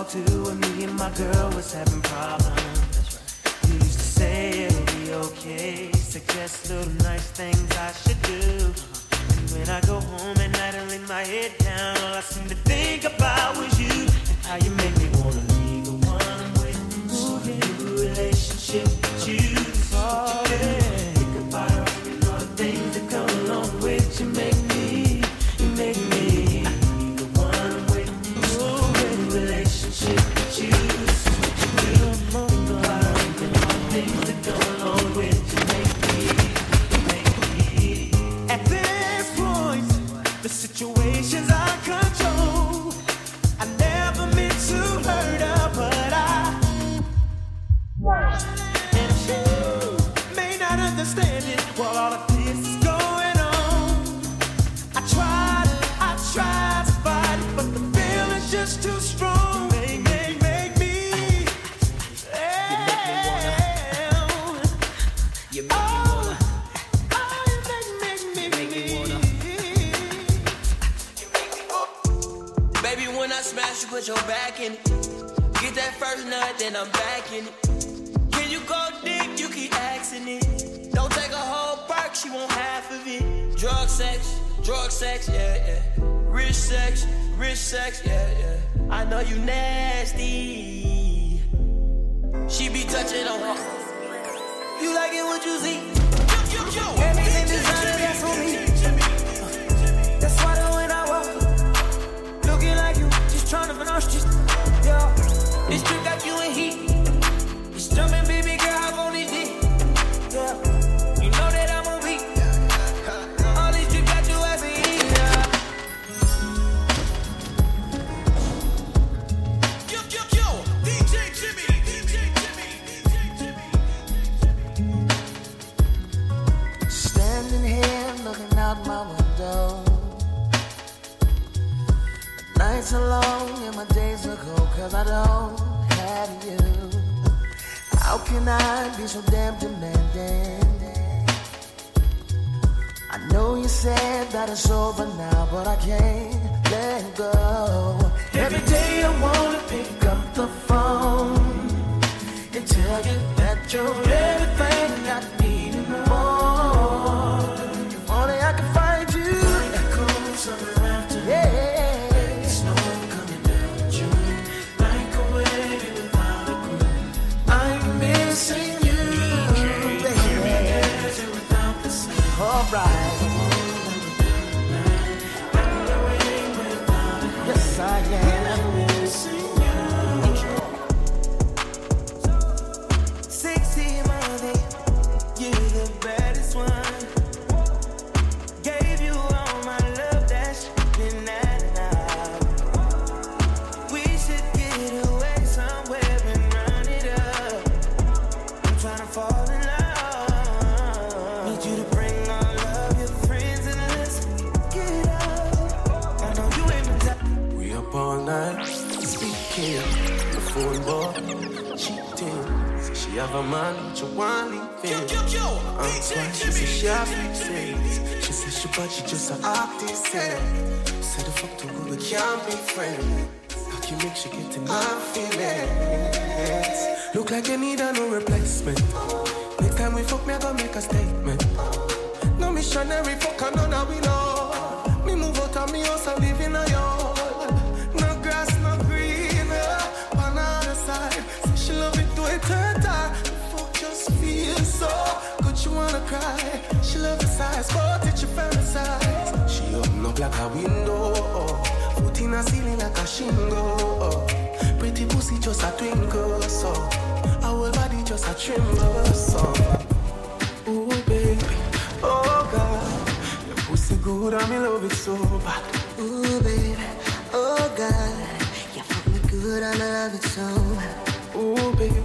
talk to when me and my girl was having problems. You used to say it'll be okay, suggest little nice things I should do. And when I go home at night and lay my head down, all I seem to think about was you and how you make me wanna be the one I'm with. So a new relationship with you, that's what you do. Think about all the things that come along with you. Make me, you make me. Situations I control. I never meant to hurt her, but I, and you may not understand it while all of this is going on. I tried, I tried to fight it, but the feeling's just too strong. Make, make, make me. You make me wanna. You make oh. me Smash you, put your back in it. Get that first nut, then I'm back in it. Can you go deep? You keep asking it. Don't take a whole perk, she want half of it. Drug sex, drug sex, yeah, yeah. Rich sex, rich sex, yeah, yeah. I know you nasty. She be touching on her. You like it, what you see? Everything designer, that's for me. That's why the when I walk looking like you. Trying to pronounce just, yeah. This trick got you in heat. It's jumping, baby girl, I want it deep. Yeah. You know that I'm a weak. All these tricks got you as a heat. Yeah. Yo, yo, yo, D J Jimmy, D J Jimmy, D J Jimmy, D J Jimmy. Standing here looking out my window. Nights are long and my days are cold, cause I don't have you. How can I be so damn demanding? I know you said that it's over now, but I can't let go. Every day I wanna pick up the phone and tell you that you're everything I need and more. If only I could find you. Echoes of the laughter. Yeah. All right. Yes, I am. Sexy money, you the baddest one. Gave you all my love, that's in that now. We should get away somewhere and run it up. I'm trying to fall in love. All night, speaking, the phone ball, cheating. Say she have a man, but you want to leave him. I'm fine, she said she have feelings. She said she but she just an artist. Said the fuck to who we can't be friends. How can you make she get in my feelings? Look like you need a no replacement. Next time we fuck me, I gonna make a statement. No missionary fuck, I know that we know. Me move out of me house, I'm living on yours. So good, you wanna cry. She love the size, but did you fantasize? She open up like a window, oh. Foot in a ceiling like a shingle, oh. Pretty pussy just a twinkle, so our whole body just a tremble, so. Ooh baby, oh God, your pussy good and me love it so bad. Ooh baby, oh God, you fuck me good and I love it so. Ooh baby,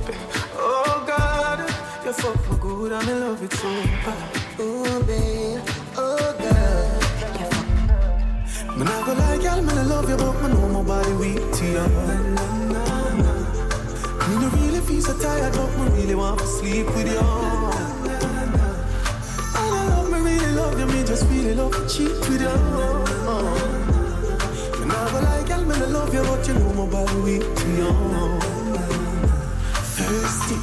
oh God. You're so for good, I'm in love with you. Ooh, babe, oh, girl. I'm not gonna lie, girl, I'm in love you, but I know my body weak to you. I don't really feel so tired, but I really want to sleep with you. I don't love me, really love you, me just really love to cheat with you. I'm not gonna lie, girl. Girl, man, I love you, but you know my body weak. No, thirsty.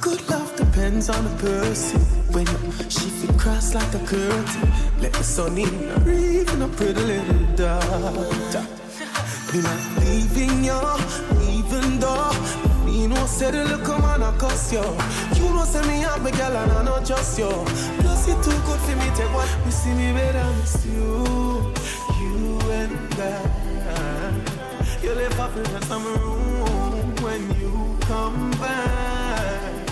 Good love depends on the person. When she feel cross like a curtain, let the sun in, I breathe in a pretty little daughter. You're not leaving, yo, even though me no say the look come on, I cuss yo. You know say me have me girl and I not trust yo. Plus you too good for me, take what me see me better, miss you, you and I. You live up in the summer room when you come back.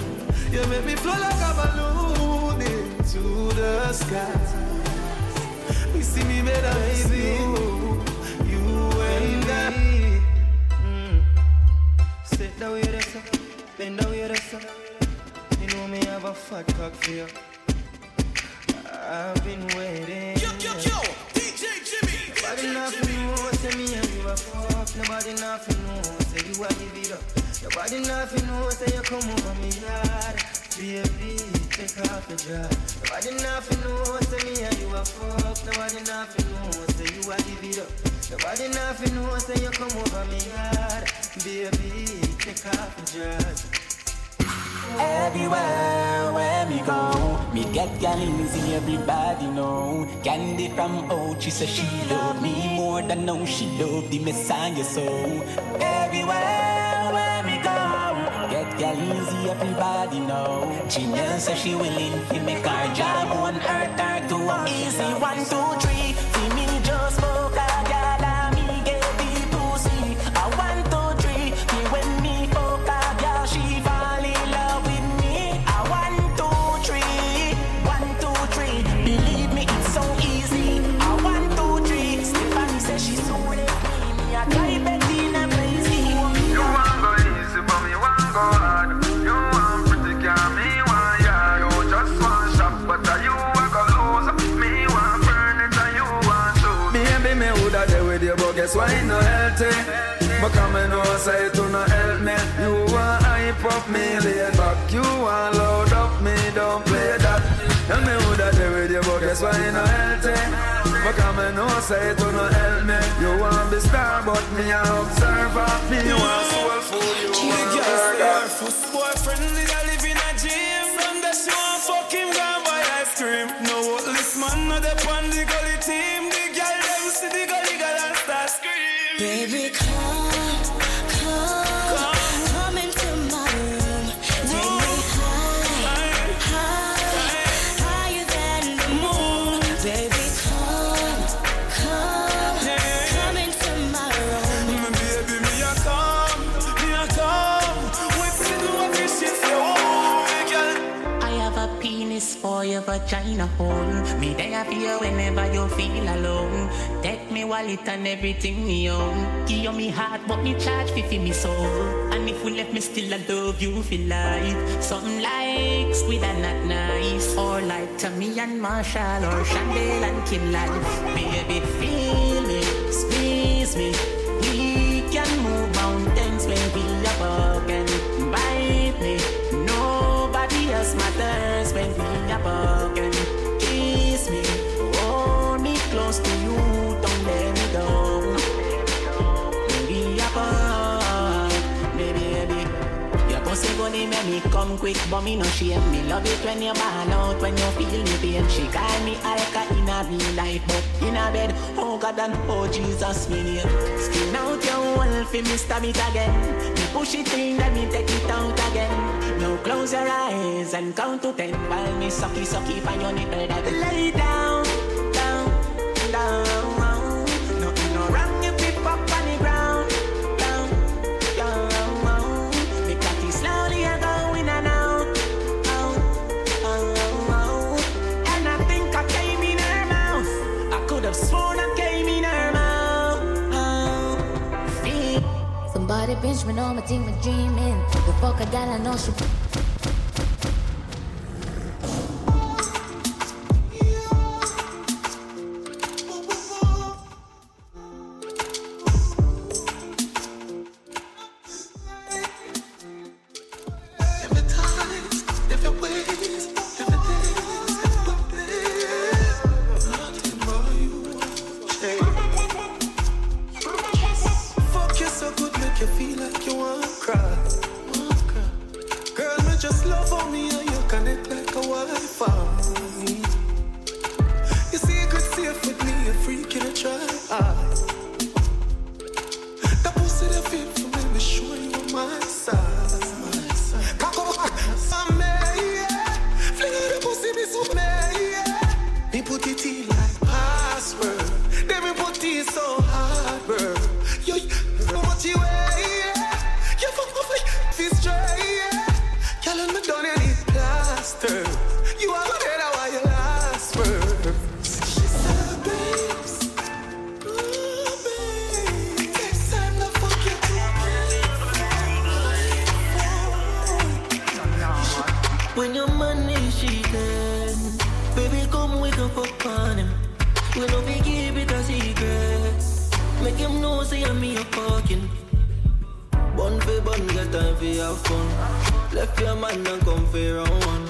You make me flow like a balloon into the sky. Me see me better, miss you, you and I. Bend down your ass up, bend down your ass up. You know me have a fat cock for you. I've been waiting. Yo, yo, yo, D J Jimmy. Nobody nothing more, say me I give a fuck. Nobody nothing more, say you I give it up. Nobody nothing more, say you come over me yard. Baby, take off your dress. Nobody nothing more, say me I give a fuck. Nobody nothing more, say you I give it up. Nobody nothing more, say you come over me yard. Baby. Everywhere where me go, me get gallons in everybody know. Candy from old, she says she love me more than no, she love the Messiah so. Everywhere where me go, get gallons in everybody know. She knows so she willing to make her job on earth or two on easy. One, two, three, see me just smoke a gal and me get the pussy. I want to. Guess why it no healthy? But come and know say it do not help me. You want hype up me, lay back. You want load up me, don't play that. Tell me who that day with you, but guess why it no healthy? But come and know say it do not help me. You want be star, but me a observer. Me you want soul food, you she want burger. First boyfriend did I live in a gym. From that she want fuck him, go and buy ice cream. No this man, no the pan, the gully team. The girl, them see the gully girl and start screaming. Baby, come, come, come, come into my room. Take no. me high, high, high, higher than the moon. Baby, come, come, hey. Come into my room. Baby, me a come, me a come. What's the do I appreciate you? I have a penis for your vagina hole. Me there for you whenever you feel alone. Take me wallet and everything me own. Give you me heart but me charge fifty me soul. And if we left me still I love you for life. Something like sweet and not nice. Or like Tommy and Marshall or Chandel and Kimlan. Baby feel me, squeeze me. We can move mountains when we are broken. Bite me, nobody else matters when we are broken. Me, hold me close to you, don't let me down. Baby, apart, baby, baby. Your pussy gonna make me come quick, but me no shame. Me love it when you ball out, when you feel me pain. She call me Alka in a real life, but in a bed, oh God and oh Jesus, me need. Skin out your wall for me stab it again. Me push it in, let me take it out again. Now close your eyes and count to ten while me sucky sucky find your nipple that lay down, down, down. Nothing no wrong if you pop on the ground, down, down. The cocky slowly are going and out, out, out. And I think I came in her mouth. I could have sworn I came in her mouth. See? Somebody pinch me, know my team was dreaming. Fuck a gal, I know she. Every time, every way, every day, nothing but you. you feel like you wanna cry. Girl, you just love on me and you connect like a Wi-Fi. You see, good safe with me, a freak in a try. That pussy that fit for me, me sure you on my side. Cock up, I'm me, yeah. Fling out the pussy, me so me, yeah. Me put it in like password. Then me put it so hard, bro. You, what you wear? You are better while you last word. She said, babes, oh, babe, takes time to fuck you too. When your money she done, baby, come we can fuck on him. We don't be giving the secrets. Make him know say I'm me a fucking. Bun for bun, get time for your fun. Left your man and come for round one.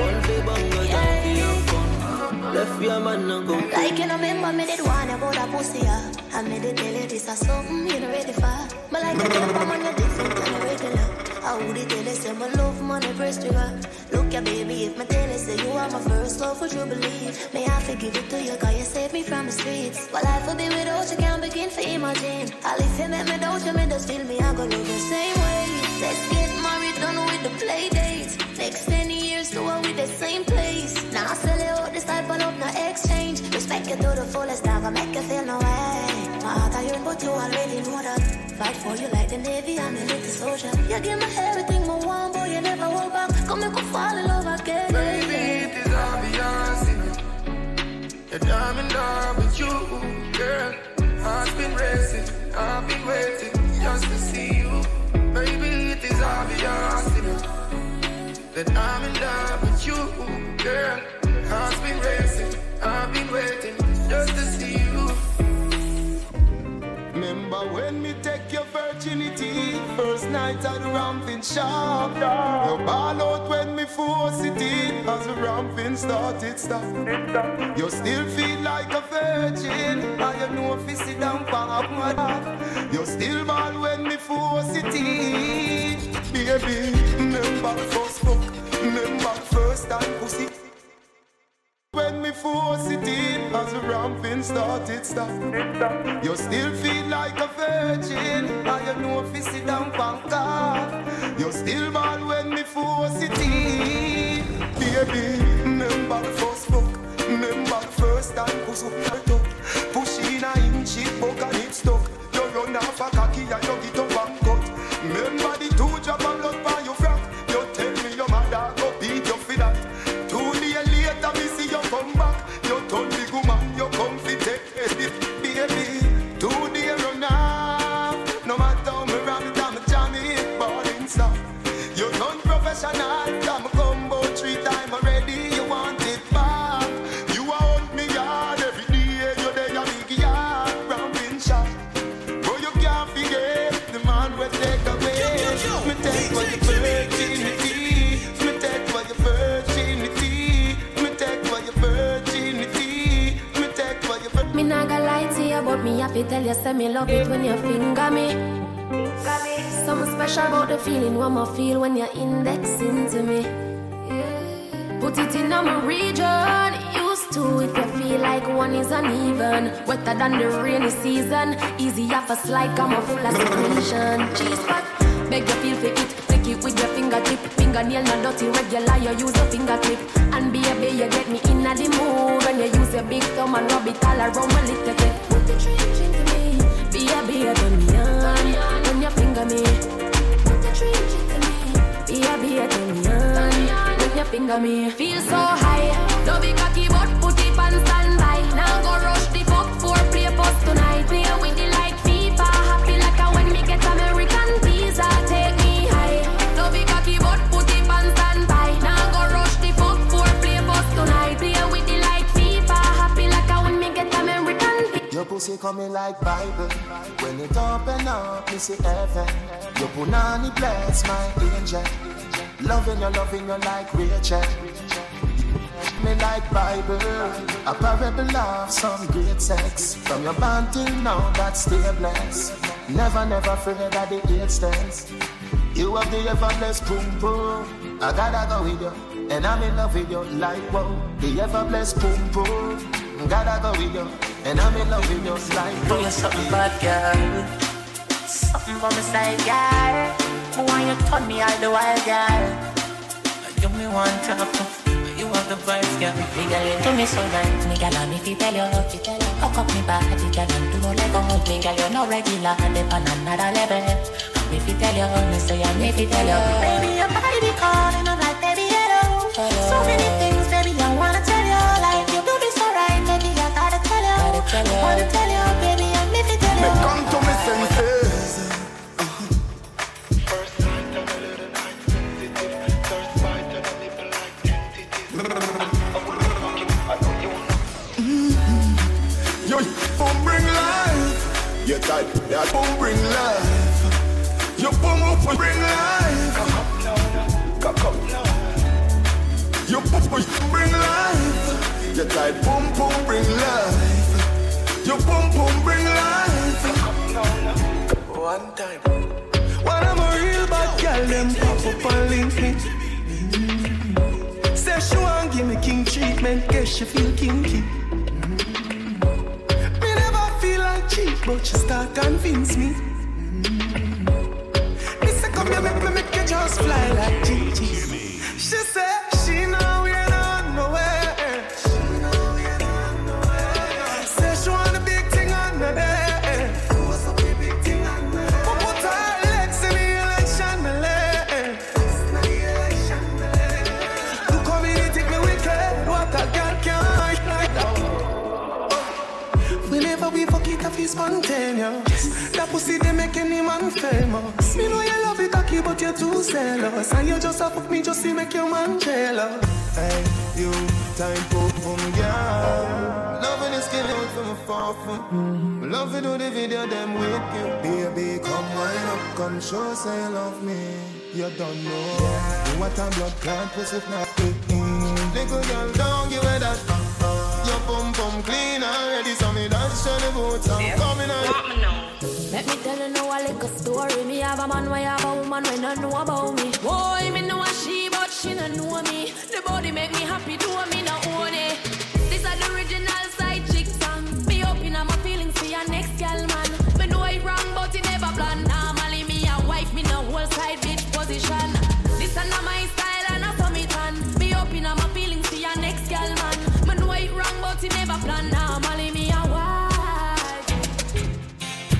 One day, one day, yeah. Be left your man and go. Like you know, remember me did one about a pussy, yeah. I made it tell you this is something you know ready for. But like you know, man, you're different than a regular. I would tell you, say my love, money, first trigger. Look at baby, if my tell you, say you are my first love, would you believe? May I forgive it to you, cause you saved me from the streets. Well, life will be without you, can't begin to imagine. I'll if you make me doubt you, may just feel me, I go love the same way. Let's get married, done with the play dates. Next ten years, do it with the same place. Now I sell it out, this type of love, no exchange. Respect you to the fullest, now I make you feel no way. My heart I yearn, but you already know that. Fight for you like the Navy, I'm a little soldier. You give me everything I want, but you never hold back. Come and go fall in love again. Baby, it is obvious, you know. You're dumb in love with you, girl. Heart's been racing, I've been waiting just to see you. Baby, it is obvious, you know. That I'm in love with you, girl. Heart's been racing, I've been waiting just to see you. Remember when me take your virginity? First night at the Ramping Shop. You ball out when me force it in. As the ramping started, stop. You still feel like a virgin. I you know if you sit down for my dog. You still ball when me force it in. Baby, remember first fuck, remember first time pussy. When me force it in, as the ramping started, stop. You still feel like a virgin, I you know if you sit down and you still bad when me force it in. Baby, remember first fuck, remember first time pussy. Push in a inch, it broke and it stuck. You run off a cocky and you get up and cut. Remember the two drop of blood by your frack. You tell me your mother go beat you for that. Two days later me see you come back. You turn big woman, you come fit it. Baby, two days run off. No matter how me ram it, I'm a jammy ballin' stuff. You done professional, I'm a combo three times already. You want it back. You are on me yard every day. You're there, you're big yard, ramping shot. But you can't forget the man will take. Me take what your virginity, me take what your virginity, me take what your virginity, me take what your virginity. Me not gonna lie to you, but me happy tell you, say me love it when you finger me. Something special about the feeling what me feel when you're indexing to me. Put it in my region, used to if you feel like one is uneven. Wetter than the rainy season, easy off a slide, I'm a full of secretion. Cheese pot. Make you feel for it, take it with your fingertip. Fingernail not dirty, regular, you use your fingertip. And baby, you get me in the mood. When you use your big thumb and rub it all around my little tip. Put the trench into me, baby, you turn me on. When you finger me, put the trench into me, baby, you turn me on. When you finger me, feel so high. Don't be cocky, but put it on standby. Now go rush the fuck for play post tonight. Play with the like FIFA, happy like a when me get American beat. Take me high. Don't be cocky but put it on standby. Now go rush the fuck for play boss tonight. Play with the like FIFA. Happy like I when me get American beat. Your pussy coming like Bible. When it open up, me see heaven. Your punani bless my angel. Loving you, loving you like Rachel. Me like Bible. A parable of some great sex. From your band till now, that's still blessed. Never, never forget that the gate stands. You have the ever-blessed boom boom. I gotta go with you, and I'm in love with you like wow. The ever-blessed boom boom. Gotta go with you, and I'm in love with you like wow. You're something bad, girl. Something for me side, girl. Why you turn me all the while, girl? You me want to have to. You have the vibes, girl. Me girl, you do me so nice. Me girl, I'm if you tell you, if you tell you. Hook up me body, girl, and do no let go. Me girl, you're no regular, they pan another level. I'm if you tell you, me say I'm if you tell you. Baby, your body be calling, I'm like, baby, hello. So many things, baby, I wanna tell you. Like, you do me so right, baby, I gotta tell you. I wanna tell you, baby, I'm if you tell you. Me come to me senses. Your type, that boom bring life. Your boom up will bring life. Cock up, no, your boom push bring life. Your type, boom boom bring life. Your boom boom bring life. One time. When I'm a real bad girl, them pop up and link me. Mm-hmm. Say she won't give me king treatment, guess she feel kinky. Cheap, but she start convince me. Mm-hmm. Me say come here, make me make you just fly like Gigi. She said she know we don't know where. She know we don't know where. Say she want a big thing on her day. What's up with big thing on her day? Put her legs in the election, my leg. It's not the election, my leg. You come in and take me wicked. What a girl can't like that. Whenever we fuck it up, spontaneous. That pussy they make any man famous. Me know you love it cocky, but you're too zealous. And you just a fuck me just to make your man jealous. Thank you, time for me, girl. Loving is getting out from afar from. Mm-hmm. Love you do the video, them with you. Baby, come wine up, come show, say love me. You don't know yeah. What a blood can't push if not to mm. Little girl, don't give her that. Your bum bum clean already, so me dance on the boots. I'm coming on. Let me tell you now a little story. Me have a man, why have a woman when I know about me. Boy, me know a she, but she don't know me. The body make me happy, do me not own it. This are the original side chick song. Be open on my feelings for your next girl, man. Me know it wrong, but it never plan. Normally me a wife, me no whole side bitch position. This are not my style and I saw me tan. Be open on my feelings for your next girl, man. Me know it wrong, but it never plan. Normally me a wife.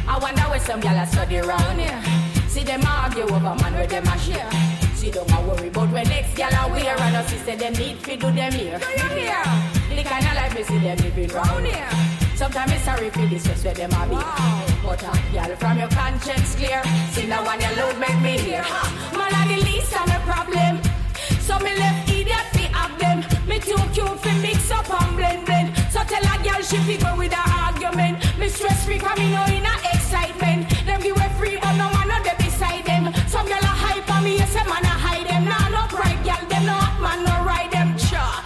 I wonder where some gyal a study round here. See them argue over man where them a share. She don't a worry about where next gyal a wear. And her sister them need to do them here. Do you hear? The kind of life me see them living round here. Sometimes it's sorry for this just where them a be. Wow. But uh, gyal from your conscience clear. See now one you load make me hear. Ha! Man a the least of my problem. So me left idiot fi have them. Me too cute fi mix up and blend blend. So tell a gyal she fi go with her argument. Me stress free cause me no inna excitement. Them give way free but no man no dey beside them. Some gyal a hype on me, yes a man a hide them. Nah no pride gyal, them no hot man no ride them. Cha.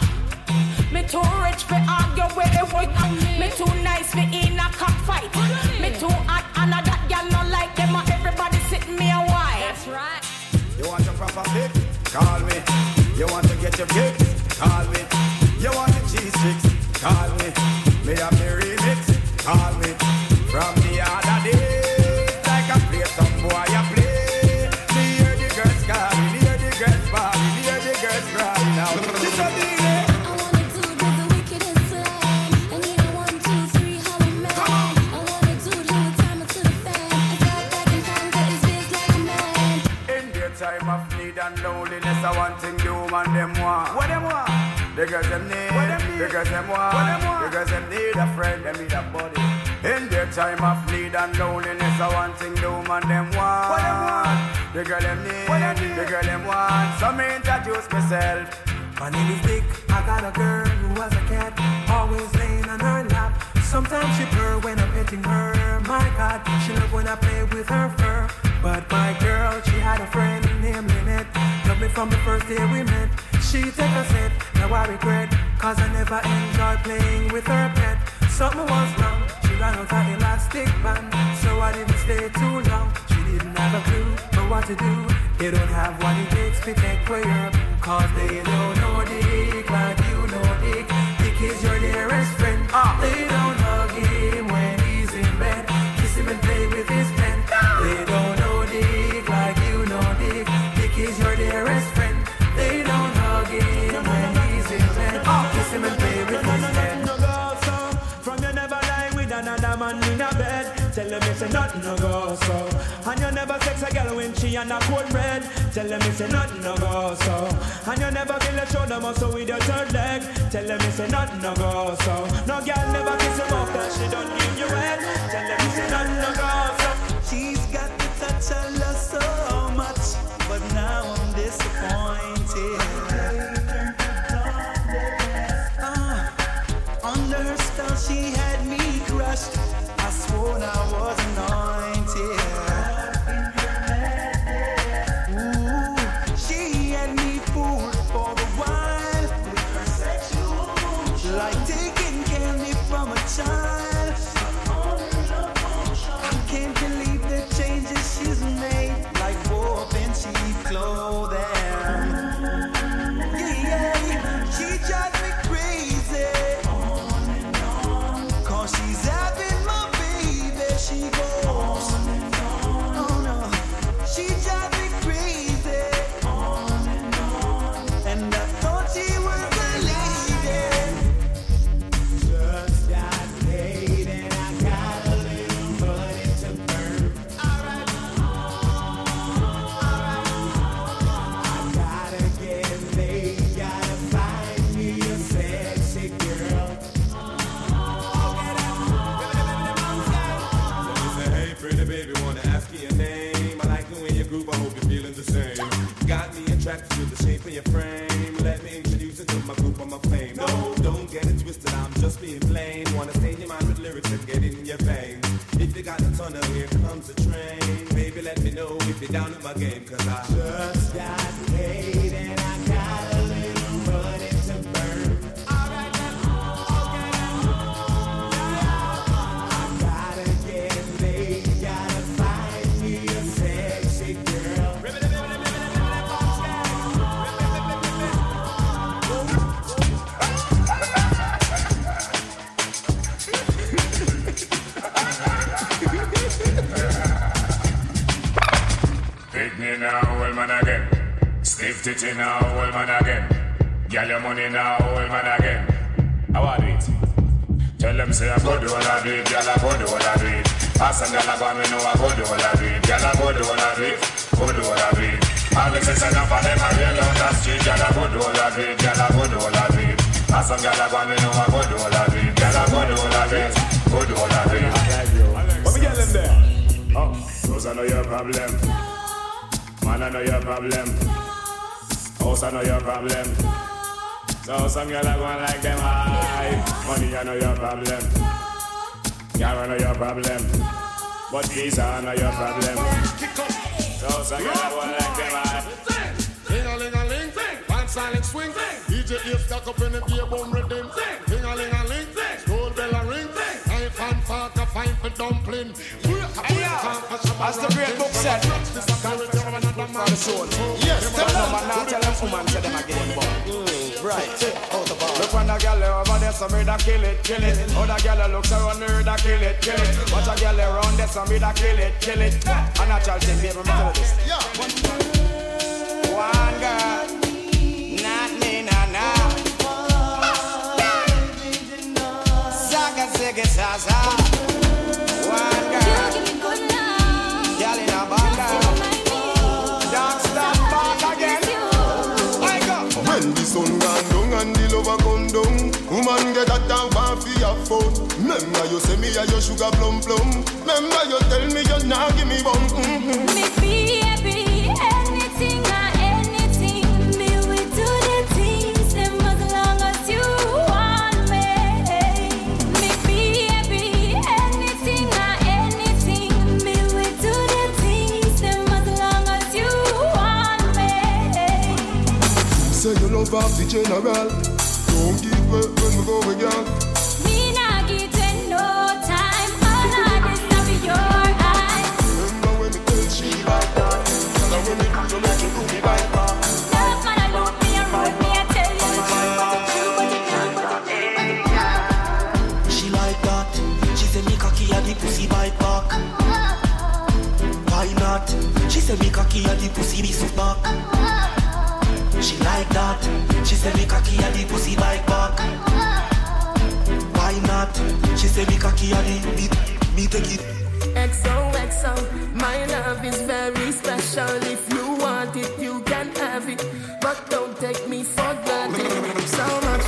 Me too rich fi argue with the white. Me too nice fi inna cock fight. Me too hot and a that gyal no like them. And everybody sit me a while. That's right. You want your proper pick? Call me. You want to get your pick? Call me. You want the cheese sticks? Call me. Me have the remix? Call me. From the other day, like I play some boy I play. Me hear the girls calling, me hear the girls bawling, me hear the girls crying out. This a thing. I wanna do the wickedest slam. I need a one, two, three, holla man. I wanna do the time to the fan. I got back in time, but it's big like a man. In their time of need and loneliness, I want thing the woman them want. What them want? The girls them need, what them need, the girls them want, what them want, the girls them need a friend, them need a buddy. In their time of need and loneliness, I want thing the woman them want, what them want, the girl them need, what them need, the girl them want. So me introduce myself. My name is Dick. I got a girl who was a cat, always laying on her lap. Sometimes she purr when I'm petting her. My God, she loved when I play with her fur. But my girl, she had a friend named Lynette. Loved me from the first day we met. She take a set, now I regret, cause I never enjoy playing with her pet. Something was wrong, she she ran out of elastic band, so I didn't stay too long. She didn't have a clue for what to do. They don't have what it takes to take way up, cause they don't know Dick like you know Dick. Dick is your dearest friend. Oh. They don't hug him when he's in bed, kiss him and play with his pen. They don't know Dick like you know Dick. Dick is your dearest friend. They don't hug him when he's in bed, kiss him and play with his pen. Another man in a bed, tell them it's a nothing no go so. And you never sex a girl when she and a cold red, tell them it's a nothing no go so. And you never feel a shoulder muscle with your third leg, tell them it's a nothing no go so. No girl never kiss him off that she don't give you head, tell them it's a nothing no go so. She's got the touch I love so much, but now I'm disappointed. Ah, under her spell she had me. I swore I was anointed. Ooh, she had me fooled for a while with her sexual, like taking candy from a child. I can't believe the changes she's made, like warping cheap clothing. Yeah, she drives me crazy. Cause she's out. She goes on and on. Oh no, she drives me crazy. On and on, and I thought she was a lady. Just got paid and I got a little money to burn. Alright, alright, I gotta get laid, gotta find me a sexy girl. Pretty baby, wanna ask you your name. I like you in your groove, I hope you're feeling the same. Got me attracted to the shape of your frame. Let me introduce you to my group, I'm a fame. No, don't get it twisted, I'm just being plain. Wanna stain your mind with lyrics and get in your veins. If you got a tunnel, here comes a train. Baby, let me know if you're down in my game, cause I just got paid and I got a little money to burn. Alright, that's all, okay, that's all. I gotta get laid. Pitney now, old man again. Stiff titty now, old man again. Get your money now, old man again. How I do it? Tell them say I go do all I do it. Girl I go do all I do it. Pass and girl I go, me know I go do all I do it. Girl I go do all I do it. Go do all I do it. All the sex enough for them I real out the street. Girl I go do all I do it. Girl I go do all I do it. Pass and girl I go, me know I go do all I do it. Girl I go do all I do it. Go do all I do it. What we get them there? Oh, those I know your problem. Man, I know your problem. House, I know your problem. So some girl are going like them high. Money, I know your problem. Girl, I know your problem. But these are not your problem. So some girl are going like them high. Ding-a-ling-a-ling, one silent swing. D J F stuck up in the beer boom rhythm. Ding-a-ling-a-ling, school bell a ring. I find fuck a fine for dumpling. As the great book said, yes, tell them. Now tell them, woman, tell them again, boy. Right, out the bar. Look on the girl over there, some me da kill it, kill it. Other girl looks around her, da kill it, kill it. Watch a girl around there, some me da kill it, kill it. And a child thing, baby, me tell this. One girl, not me, nah, nah. Zaga, zigga, zaza. Woman get that down one for your phone. Remember you say me a your sugar plum plum. Remember you tell me you nah give me one. Mm-hmm. Me be happy, anything or anything. Me we do the things them as long as you want me. Me be happy, anything or anything. Me we do the things them as long as you want me. Say you love off the general. Don't give up when we go again. Me not give them no time. that. She said me cocky and the pussy be so back. She like that. She said me cocky and the pussy bike back. Why not? She said me cocky and the me, me take it. X O X O, my love is very special. If you want it, you can have it, but don't take me for granted. So much,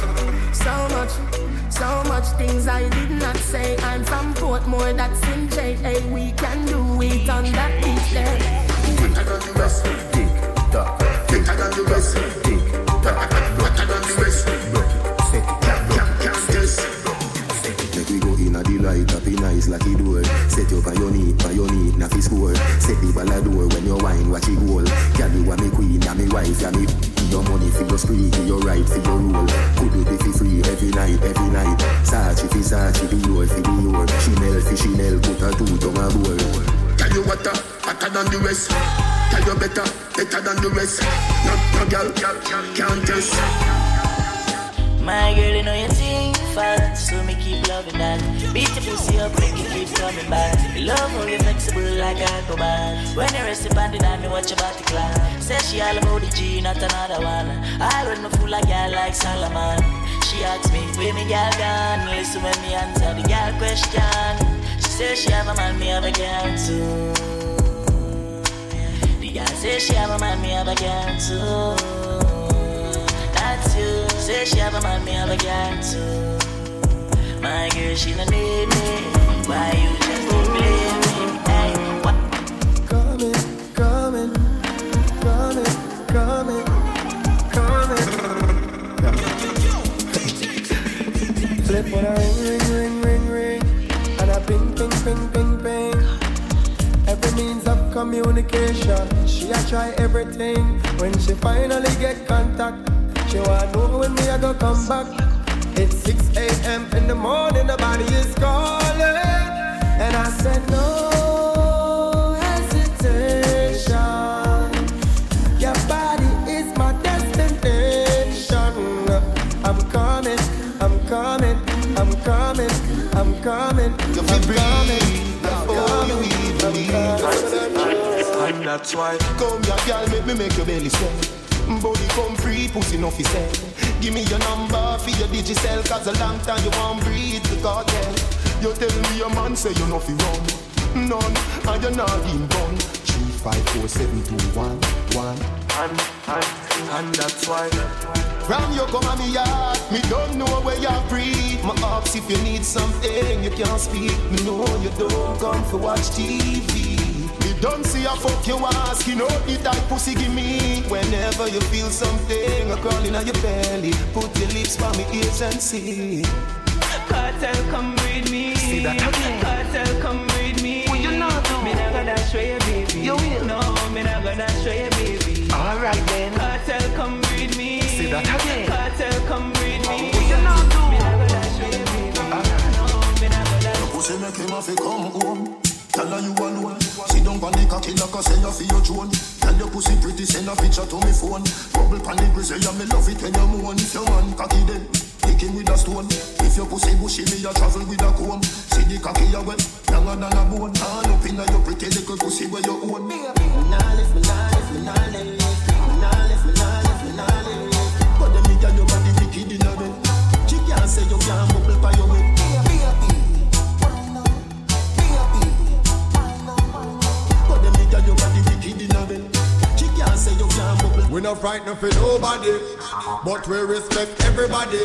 so much, so much things I did not say. I'm from Portmore, that's in J A. We can do it on that beach there. I got the rest, dig, duck. I got the rest, dig, duck. I got the rest, block it, set it, jab, jab, jab, yes. Make we go in a delight, up in nice like a door. Set you by your knee, by your knee, not his score. Set the ball a door when you wine, watch it goal. Can you a me queen, and me wife, and me your money for your spree, your right for your rule. Could do it for free every night, every night. Sachi for Sachi, be your, for be your. Chanel for Chanel, put a two down a bowl. Tell you what, hotter than the rest. Tell you better, better than the rest. No, no girl, girl, girl, can't test. My girl, you know you sing fast, so me keep loving that. Beat your pussy up, make it keep coming back. Love how you flexible like acrobat. When you rest upon the dime, me watch your body clap. Say she all about the G, not another one. I run my fool like y'all like Solomon. She asks me, where me y'all gone? Listen when me answer the y'all question. She says she have a man, me have a girl too. The y'all say she have a man, me have a girl too. You. Say she have a man, me have a girl too. My girl, she don't need me. Why you just don't believe me? Hey, what? Coming, coming, coming, coming, coming. Flip on a ring, ring, ring, ring, ring, and a ping, ping, ping, ping, ping. Every means of communication, she a try everything. When she finally get contact, she wanna know when me I go come back. It's six a.m. in the morning, the body is calling, and I said no hesitation. Your body is my destination. I'm coming, I'm coming, I'm coming, I'm coming, I'm coming. And that's why come here, girl, make me make your belly sweat. Body come free, pussy no fi sell. Give me your number for your digicel, cause a long time you won't breathe the cartel. You tell me your man say you no fi run, none, and you're not in done. Three, five, four, seven, two, one, one. And, and, and that's why round you come at me yard, me don't know where you're free. My ox, if you need something, you can't speak. Me know you don't come for watch T V. Don't see a fuck you ask, you know the type pussy give me. Whenever you feel something a crawling on your belly, put your lips for me ears and see. Cartel, come read me. See that? Cartel, come read me. Would you not do? Me not gonna show you, baby. You will? No, me not gonna show you, baby. Alright then. Cartel, come read me. See that? Cartel, come read me. Would you not do? Me not gonna show you, baby. Alright. No, me not gonna. The pussy make him have to come home. Tell her you alone. Sit down on the cocky like I say you for your drone. Tell your pussy pretty, send a picture to me phone. Bubble pan the grizzly, me love it when you moan. If your man cocky then, kick him with a stone. If your pussy bushy, me you travel with a comb. See the cocky you wet, younger than a bone. All up in your pretty little pussy where you own. Me nah live, me nah live, me nah live. Me nah live, me nah live, me nah live. But the nigga you got the wicked in a bed. She can't say you can't bubble by your wet. We not frightened for nobody, but we respect everybody,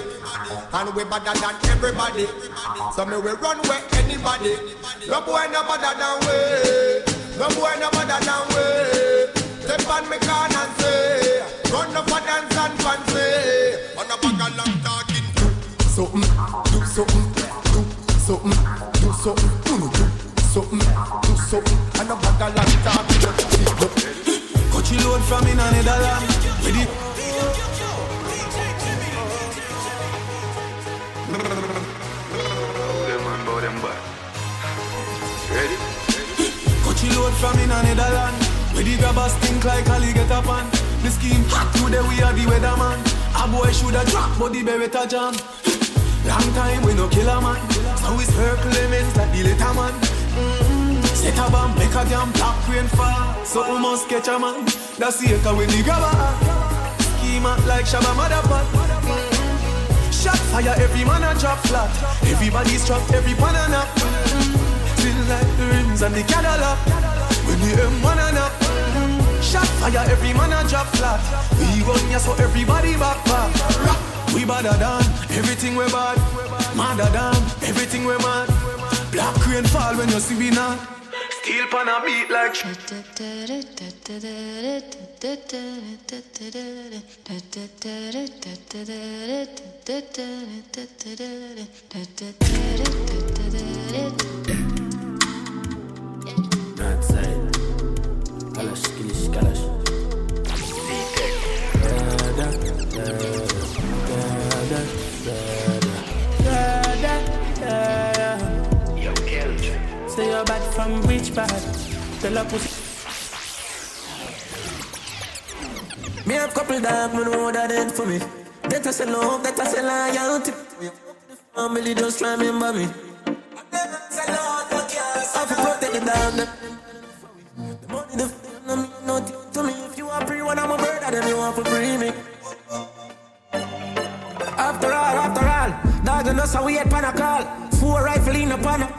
and we better than everybody. So me we run with anybody. No boy no better than we, no boy no better than we. Step on me can and say, run no for dance and fancy. On a bag of long talking, do something, do something, do something, do something, do something, do something. On a bag of long talking, do something. She load from in a Netherland with it. Ready? She load from in a Netherland with the grabber stink like Ali get up on. The scheme hot today we are the weatherman. A boy should have dropped but the Beretta jam. Long time we no kill a man, so we circle limits like the little man. Mm-hmm. Set a bomb, make a damn black rain fall. So we must catch a man. That's the echo with the grabber. Schema like Shabba Motherfuck. Shot fire, every man a drop flat. Everybody's trapped, every pan a nap. Still like the rims and the Cadillac. When the M one a nap. Shot fire, every man a drop flat. We run ya so everybody back back. We badder than everything we bad. Madder than everything we mad. Black rain fall when you see we not. Steel pan a beat like shit. Not side. Kalash, kilish, kalash. Da da da da da da. Say you're bad from which part? Tell her pussy. Me have couple dark, man, know that ain't for me. That I say love, that I say loyalty. Family just try me by me. I feel protected down there. The money, the f***ing, I mean nothing to me. If you are free, when I'm a brother, then you want to free me. After all, after all, dog and us are weird pan a call. Four rifle in a pan a.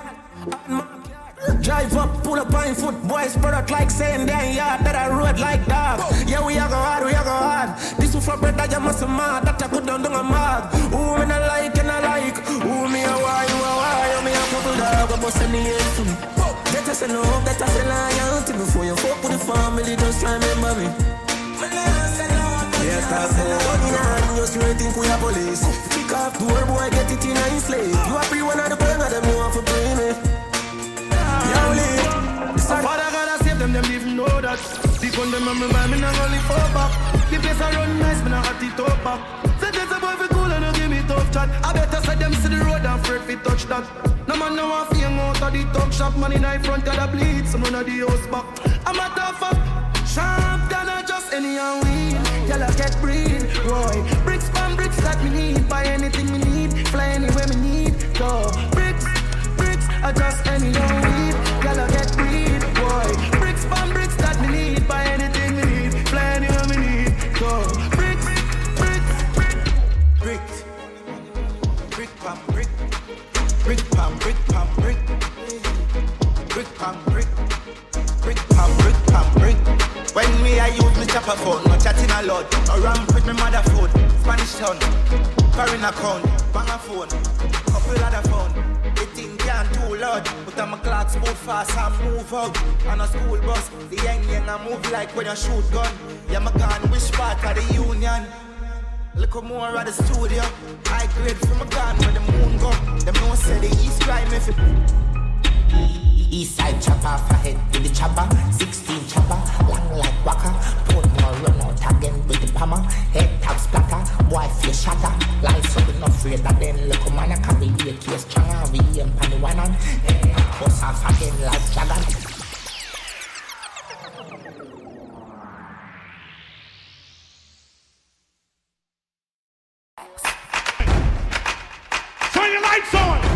Drive up, pull up on foot, boys, product like saying damn yard that I rode like dog. Yeah, we are go hard, we are go hard. This is for bread that you must mad, that I could don't do a mad. Who me not like and I like, who me a why, who a why, who me a couple dog, but boss any end to me. That I say love, that I say loyalty before you fuck with the family, just remember me. Yes, I say love, and you still think we are police. Kick off the world, boy, get it in a slave. You are free, one of the burner, them you want for bring me. Father God, I save them, them even know that. The gun them on me by me, not only four back. The place I run nice, me not at the top back. Say there's a boy for cool and no give me tough chat. I better say them see the road and afraid we touch that. No man no want fame out of the talk shop. Man in the front of the bleed, someone of the house back. I'm a tough fuck, sharp than I just any and weed. Y'all get breed, Roy. Bricks from bricks like me need. Buy anything me need, fly anywhere me need. Go, bricks, bricks, I just any and weed. Y'all get breed. Bricks from bricks that we need. Buy anything we need. Fly anywhere we need. Go. Brick, brick, brick, brick. Brick. Brick, pam, brick. Brick, pam, brick, pam, brick. Brick, pam, brick. Brick, pam, brick, pam, brick. When we are used to chopper phone, no chatting a lot. Around with my mother food. Spanish town. Foreign account. Banger phone. Couple other phone. Too loud, but I'm a clocks move fast and move out. On a school bus, the young young I move like when you shoot gun. Yeah, my gun, which part of the union? Look more at the studio. I grade from a gun when the moon go. The moon say the east crime if it. East side chopper, forehead with the chopper. Sixteen chopper, long like waka. Put more run out again with the palmer. Head top splatter, boy feel shatter. Life's up enough rate that then look a man. I can be a case changa, we and pan one on. Head boss off again like Jagan. Turn your lights on!